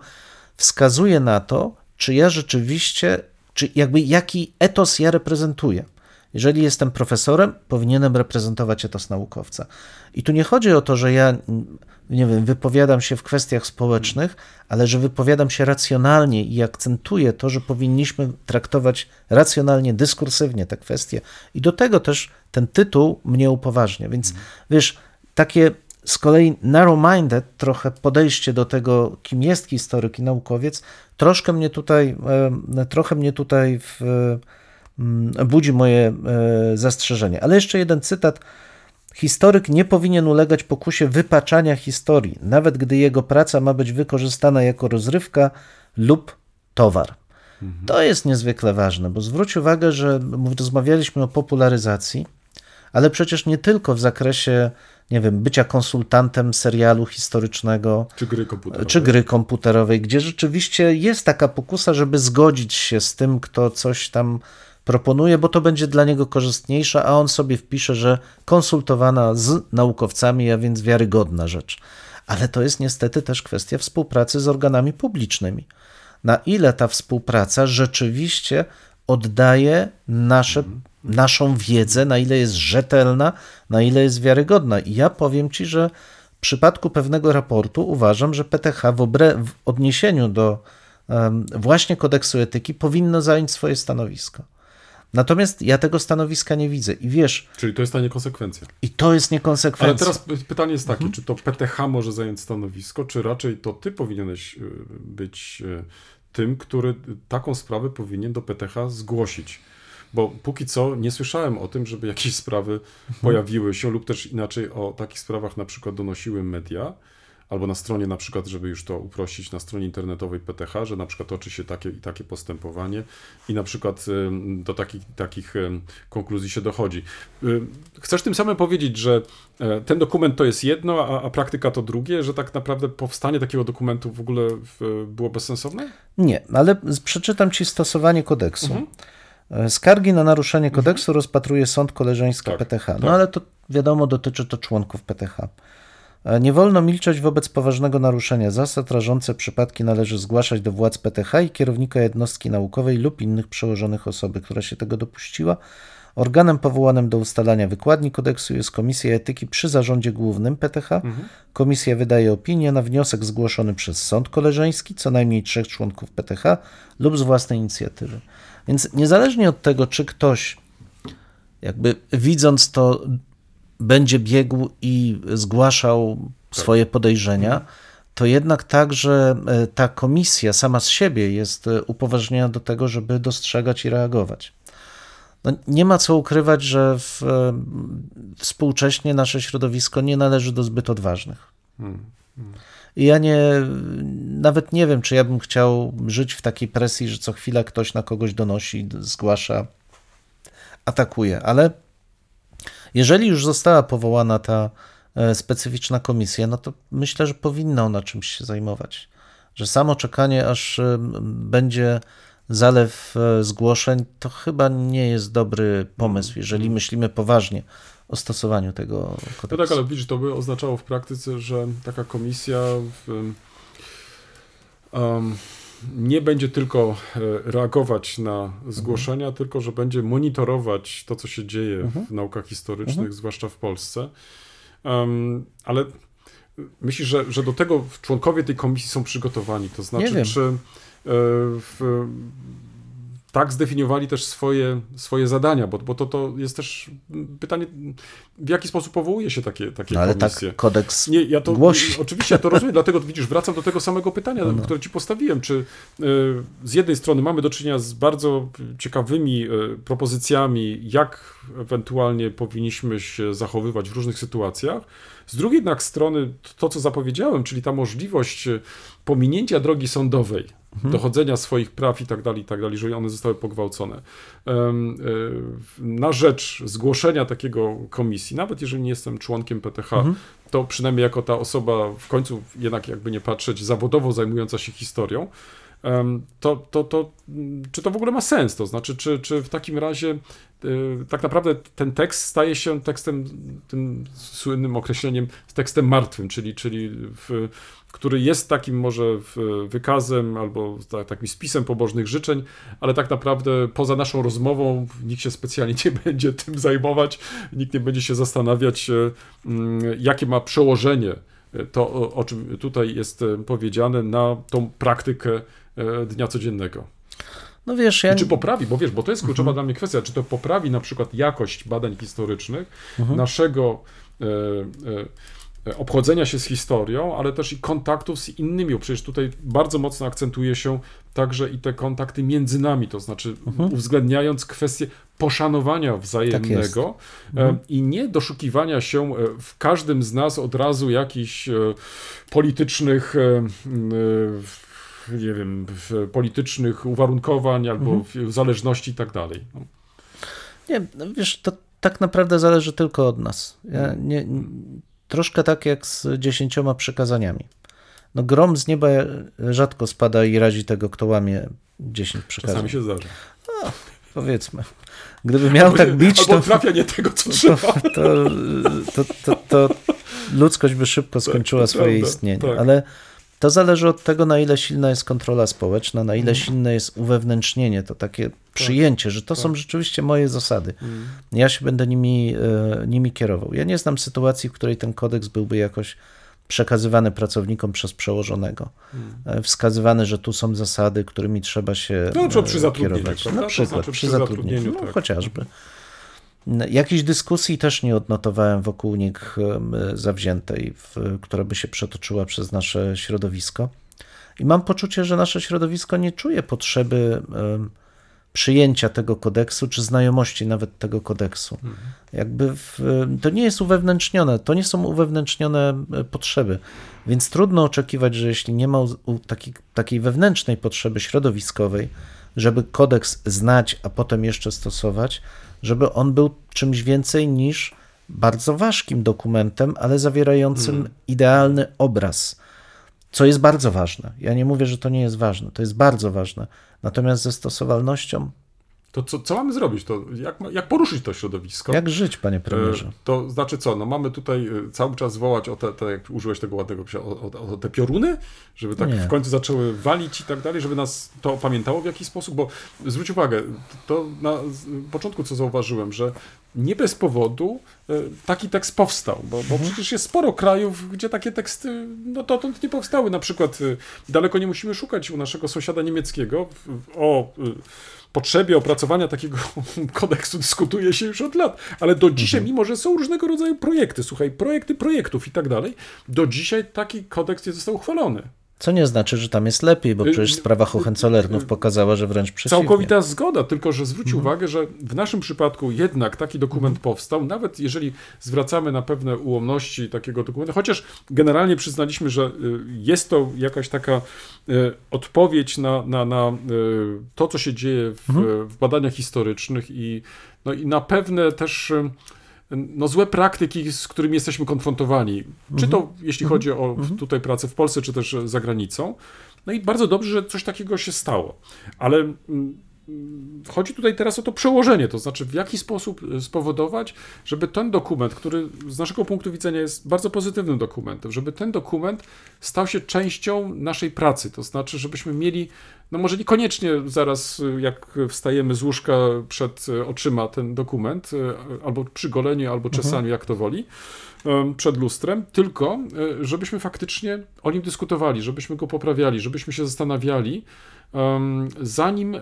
wskazuje na to, czy ja rzeczywiście, czy jakby jaki etos ja reprezentuję. Jeżeli jestem profesorem, powinienem reprezentować etos naukowca. I tu nie chodzi o to, że ja, nie wiem, wypowiadam się w kwestiach społecznych, ale że wypowiadam się racjonalnie i akcentuję to, że powinniśmy traktować racjonalnie, dyskursywnie te kwestie. I do tego też ten tytuł mnie upoważnia. Więc mm. wiesz, takie z kolei narrow-minded trochę podejście do tego, kim jest historyk i naukowiec, troszkę mnie tutaj, trochę mnie tutaj w, budzi moje zastrzeżenie. Ale jeszcze jeden cytat. Historyk nie powinien ulegać pokusie wypaczania historii, nawet gdy jego praca ma być wykorzystana jako rozrywka lub towar. Mhm. To jest niezwykle ważne, bo zwróć uwagę, że rozmawialiśmy o popularyzacji, ale przecież nie tylko w zakresie, nie wiem, bycia konsultantem serialu historycznego, czy gry komputerowej, czy gry komputerowej, gdzie rzeczywiście jest taka pokusa, żeby zgodzić się z tym, kto coś tam proponuje, bo to będzie dla niego korzystniejsze, a on sobie wpisze, że konsultowana z naukowcami, a więc wiarygodna rzecz. Ale to jest niestety też kwestia współpracy z organami publicznymi. Na ile ta współpraca rzeczywiście oddaje nasze, naszą wiedzę, na ile jest rzetelna, na ile jest wiarygodna. I ja powiem ci, że w przypadku pewnego raportu uważam, że P T H w, obre- w odniesieniu do um, właśnie kodeksu etyki powinno zająć swoje stanowisko. Natomiast ja tego stanowiska nie widzę i wiesz... Czyli to jest ta niekonsekwencja. I to jest niekonsekwencja. Ale teraz pytanie jest takie, mhm. czy to P T H może zająć stanowisko, czy raczej to ty powinieneś być tym, który taką sprawę powinien do P T H zgłosić? Bo póki co nie słyszałem o tym, żeby jakieś sprawy mhm. pojawiły się lub też inaczej o takich sprawach na przykład donosiły media, albo na stronie na przykład, żeby już to uprościć, na stronie internetowej P T H, że na przykład toczy się takie i takie postępowanie i na przykład do takich, takich konkluzji się dochodzi. Chcesz tym samym powiedzieć, że ten dokument to jest jedno, a, a praktyka to drugie, że tak naprawdę powstanie takiego dokumentu w ogóle było bezsensowne? Nie, ale przeczytam ci stosowanie kodeksu. Mhm. Skargi na naruszenie kodeksu rozpatruje Sąd Koleżeński tak, P T H. No tak. Ale to wiadomo, dotyczy to członków P T H. Nie wolno milczeć wobec poważnego naruszenia zasad. Rażące przypadki należy zgłaszać do władz P T H i kierownika jednostki naukowej lub innych przełożonych osoby, która się tego dopuściła. Organem powołanym do ustalania wykładni kodeksu jest Komisja Etyki przy Zarządzie Głównym P T H. Mhm. Komisja wydaje opinię na wniosek zgłoszony przez Sąd Koleżeński, co najmniej trzech członków P T H lub z własnej inicjatywy. Więc niezależnie od tego, czy ktoś jakby widząc to będzie biegł i zgłaszał tak. swoje podejrzenia, to jednak także ta komisja sama z siebie jest upoważniona do tego, żeby dostrzegać i reagować. No, nie ma co ukrywać, że w, współcześnie nasze środowisko nie należy do zbyt odważnych. Hmm. Hmm. I ja nie, nawet nie wiem, czy ja bym chciał żyć w takiej presji, że co chwila ktoś na kogoś donosi, zgłasza, atakuje, ale jeżeli już została powołana ta specyficzna komisja, no to myślę, że powinna ona czymś się zajmować. Że samo czekanie, aż będzie zalew zgłoszeń, to chyba nie jest dobry pomysł, jeżeli myślimy poważnie o stosowaniu tego kodeksu. No tak, ale widzisz, to by oznaczało w praktyce, że taka komisja w, um, nie będzie tylko reagować na zgłoszenia, mhm. tylko że będzie monitorować to, co się dzieje mhm. w naukach historycznych, mhm. zwłaszcza w Polsce. Um, ale myślisz, że, że do tego członkowie tej komisji są przygotowani? To znaczy, czy y, w, tak zdefiniowali też swoje, swoje zadania? Bo, bo to, to jest też pytanie, w jaki sposób powołuje się takie, takie no, ale komisje? Tak kodeks nie, ja to, głosi. Oczywiście, ja to rozumiem, dlatego widzisz, wracam do tego samego pytania, no. które ci postawiłem. Czy y, z jednej strony mamy do czynienia z bardzo ciekawymi y, propozycjami, jak ewentualnie powinniśmy się zachowywać w różnych sytuacjach, z drugiej jednak strony to, co zapowiedziałem, czyli ta możliwość pominięcia drogi sądowej, mhm. dochodzenia swoich praw i tak dalej, i tak dalej, jeżeli one zostały pogwałcone, na rzecz zgłoszenia takiego komisji, nawet jeżeli nie jestem członkiem P T H, mhm. to przynajmniej jako ta osoba w końcu jednak jakby nie patrzeć zawodowo zajmująca się historią, To, to, to, czy to w ogóle ma sens? To znaczy, czy, czy w takim razie yy, tak naprawdę ten tekst staje się tekstem, tym słynnym określeniem, tekstem martwym, czyli, czyli w, który jest takim może wykazem albo ta, takim spisem pobożnych życzeń, ale tak naprawdę poza naszą rozmową nikt się specjalnie nie będzie tym zajmować, nikt nie będzie się zastanawiać, yy, jakie ma przełożenie to, o, o czym tutaj jest powiedziane, na tą praktykę dnia codziennego. No wiesz, ja... I czy poprawi, bo wiesz, bo to jest kluczowa mhm. dla mnie kwestia, czy to poprawi na przykład jakość badań historycznych, mhm. naszego e, e, obchodzenia się z historią, ale też i kontaktów z innymi, bo przecież tutaj bardzo mocno akcentuje się także i te kontakty między nami, to znaczy mhm. uwzględniając kwestię poszanowania wzajemnego tak mhm. i nie doszukiwania się w każdym z nas od razu jakichś politycznych nie wiem, politycznych uwarunkowań albo mhm. zależności i tak dalej. Nie, wiesz, to tak naprawdę zależy tylko od nas. Ja nie, troszkę tak jak z dziesięcioma przykazaniami. No grom z nieba rzadko spada i razi tego, kto łamie dziesięć przykazań. Czasami się zdarza. No, powiedzmy. Gdyby miał albo, tak bić, albo to, trafia nie tego, co trzeba. To, to, to, to, to ludzkość by szybko skończyła tak, swoje prawda, istnienie. Tak. Ale to zależy od tego, na ile silna jest kontrola społeczna, na ile mm. silne jest uwewnętrznienie, to takie tak, przyjęcie, że to tak. są rzeczywiście moje zasady. Mm. Ja się będę nimi, nimi kierował. Ja nie znam sytuacji, w której ten kodeks byłby jakoś przekazywany pracownikom przez przełożonego. Hmm. Wskazywany, że tu są zasady, którymi trzeba się no, przy kierować. Na przykład to znaczy przy zatrudnieniu, no, tak. chociażby. Jakiejś dyskusji też nie odnotowałem wokół nich zawziętej, która by się przetoczyła przez nasze środowisko. I mam poczucie, że nasze środowisko nie czuje potrzeby przyjęcia tego kodeksu, czy znajomości nawet tego kodeksu. Mhm. Jakby w, to nie jest uwewnętrznione, to nie są uwewnętrznione potrzeby, więc trudno oczekiwać, że jeśli nie ma u taki, takiej wewnętrznej potrzeby środowiskowej, żeby kodeks znać, a potem jeszcze stosować, żeby on był czymś więcej niż bardzo ważkim dokumentem, ale zawierającym mhm. idealny obraz. Co jest bardzo ważne. Ja nie mówię, że to nie jest ważne. To jest bardzo ważne. Natomiast ze stosowalnością to co, co mamy zrobić? To jak, jak poruszyć to środowisko? Jak żyć, panie premierze? To znaczy co? No mamy tutaj cały czas wołać o te, te jak użyłeś tego ładnego psia, o, o, o te pioruny, żeby tak Nie. w końcu zaczęły walić i tak dalej, żeby nas to pamiętało w jakiś sposób, bo zwróć uwagę, to na początku co zauważyłem, że nie bez powodu taki tekst powstał, bo, bo mhm. przecież jest sporo krajów, gdzie takie teksty no dotąd nie powstały. Na przykład daleko nie musimy szukać u naszego sąsiada niemieckiego o potrzebie opracowania takiego kodeksu dyskutuje się już od lat, ale do dzisiaj, mhm. mimo że są różnego rodzaju projekty, słuchaj, projekty projektów i tak dalej, do dzisiaj taki kodeks nie został uchwalony. Co nie znaczy, że tam jest lepiej, bo przecież sprawa Hohenzollernów pokazała, że wręcz przeciwnie. Całkowita zgoda, tylko że zwróć mhm. uwagę, że w naszym przypadku jednak taki dokument mhm. powstał, nawet jeżeli zwracamy na pewne ułomności takiego dokumentu, chociaż generalnie przyznaliśmy, że jest to jakaś taka odpowiedź na, na, na to, co się dzieje w, mhm. w badaniach historycznych i, no i na pewne też... no złe praktyki, z którymi jesteśmy konfrontowani, mm-hmm. czy to jeśli mm-hmm. chodzi o tutaj pracę w Polsce, czy też za granicą. No i bardzo dobrze, że coś takiego się stało. Ale mm, chodzi tutaj teraz o to przełożenie, to znaczy w jaki sposób spowodować, żeby ten dokument, który z naszego punktu widzenia jest bardzo pozytywnym dokumentem, żeby ten dokument stał się częścią naszej pracy, to znaczy żebyśmy mieli, no może niekoniecznie zaraz jak wstajemy z łóżka przed oczyma ten dokument, albo przy goleniu, albo czesaniu, mhm. jak to woli, przed lustrem, tylko żebyśmy faktycznie o nim dyskutowali, żebyśmy go poprawiali, żebyśmy się zastanawiali, zanim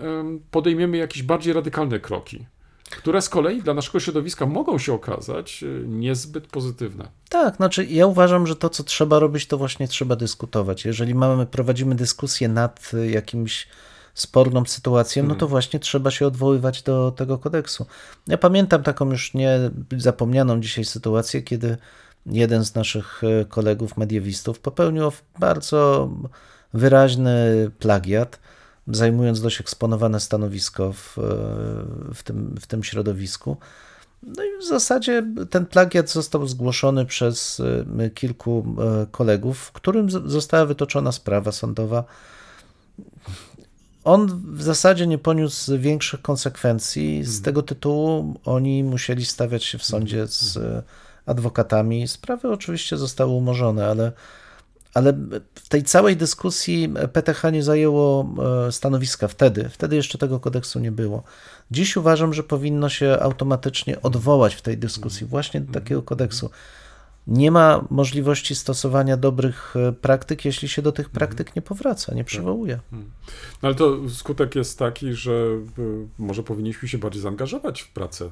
podejmiemy jakieś bardziej radykalne kroki, które z kolei dla naszego środowiska mogą się okazać niezbyt pozytywne. Tak, znaczy ja uważam, że to, co trzeba robić, to właśnie trzeba dyskutować. Jeżeli mamy, prowadzimy dyskusję nad jakimś sporną sytuacją, hmm. no to właśnie trzeba się odwoływać do tego kodeksu. Ja pamiętam taką już niezapomnianą dzisiaj sytuację, kiedy jeden z naszych kolegów mediewistów popełnił bardzo wyraźny plagiat, zajmując dość eksponowane stanowisko w, w, tym, w tym środowisku. No i w zasadzie ten plagiat został zgłoszony przez kilku kolegów, w którym została wytoczona sprawa sądowa. On w zasadzie nie poniósł większych konsekwencji. Z tego tytułu oni musieli stawiać się w sądzie z adwokatami. Sprawy oczywiście zostały umorzone, ale Ale w tej całej dyskusji P T H nie zajęło stanowiska wtedy. Wtedy jeszcze tego kodeksu nie było. Dziś uważam, że powinno się automatycznie odwołać w tej dyskusji właśnie do takiego kodeksu. Nie ma możliwości stosowania dobrych praktyk, jeśli się do tych praktyk nie powraca, nie przywołuje. No ale to skutek jest taki, że może powinniśmy się bardziej zaangażować w pracę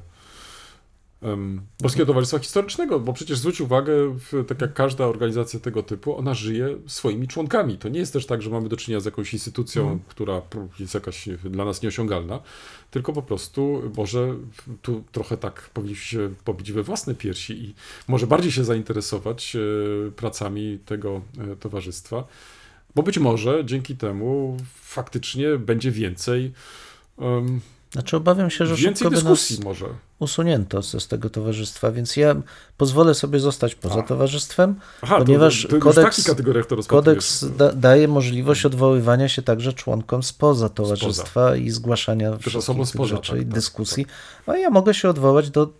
Polskiego Towarzystwa Historycznego, bo przecież zwróć uwagę, tak jak każda organizacja tego typu, ona żyje swoimi członkami. To nie jest też tak, że mamy do czynienia z jakąś instytucją, mm. która jest jakaś dla nas nieosiągalna, tylko po prostu może tu trochę tak powinniśmy się pobić we własne piersi i może bardziej się zainteresować pracami tego towarzystwa, bo być może dzięki temu faktycznie będzie więcej um, Znaczy obawiam się, że szybko by nas może. usunięto z tego towarzystwa, więc ja pozwolę sobie zostać poza A. towarzystwem, Aha, ponieważ to, to kodeks, to kodeks da, daje możliwość odwoływania się także członkom spoza towarzystwa spoza. i zgłaszania wszystkich spoza, rzeczy tak, i dyskusji. Tak, tak. A ja mogę się odwołać do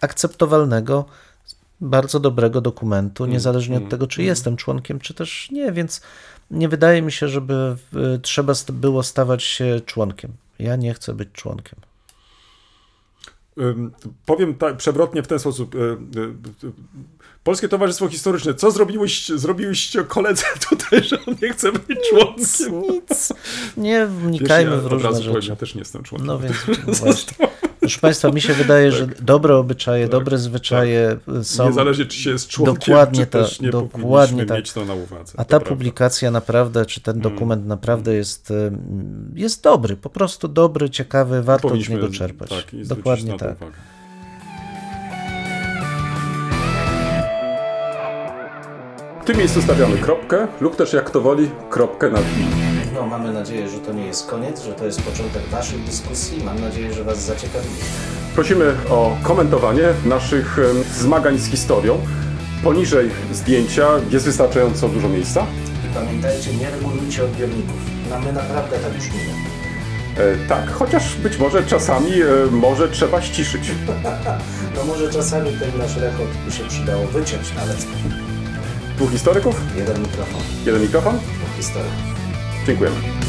akceptowalnego, bardzo dobrego dokumentu, mm, niezależnie mm, od tego, czy mm. jestem członkiem, czy też nie, więc nie wydaje mi się, żeby trzeba było stawać się członkiem. Ja nie chcę być członkiem. Powiem tak, przewrotnie w ten sposób. Polskie Towarzystwo Historyczne, co zrobiłyście, zrobiłyście koledze tutaj, że on nie chce być członkiem? Nic, nic. Nie wnikajmy ja w różne rzeczy. Ja też nie jestem członkiem. No więc właśnie. Proszę Państwa, mi się wydaje, tak. że dobre obyczaje, tak. dobre zwyczaje tak. są... Niezależnie, czy się jest członkiem, dokładnie czy ta, też nie dokładnie tak. mieć to na uwadze. A ta publikacja naprawdę, czy ten dokument hmm. naprawdę jest, jest dobry, po prostu dobry, ciekawy, warto z niego czerpać. Tak, i dokładnie na to tak. uwagę. W tym miejscu stawiamy kropkę lub też jak to woli, kropkę nad i. No, mamy nadzieję, że to nie jest koniec, że to jest początek Waszych dyskusji. Mam nadzieję, że Was zaciekawiło. Prosimy o komentowanie naszych zmagań z historią. Poniżej zdjęcia jest wystarczająco dużo miejsca. I pamiętajcie, nie regulujcie odbiorników. No, my naprawdę tak już nie mamy. E, tak, chociaż być może czasami e, może trzeba ściszyć. No może czasami ten nasz rekord by się przydało wyciąć nawet. Dwóch historyków? Jeden mikrofon. Jeden mikrofon? Dwóch historyków. Dziękujemy.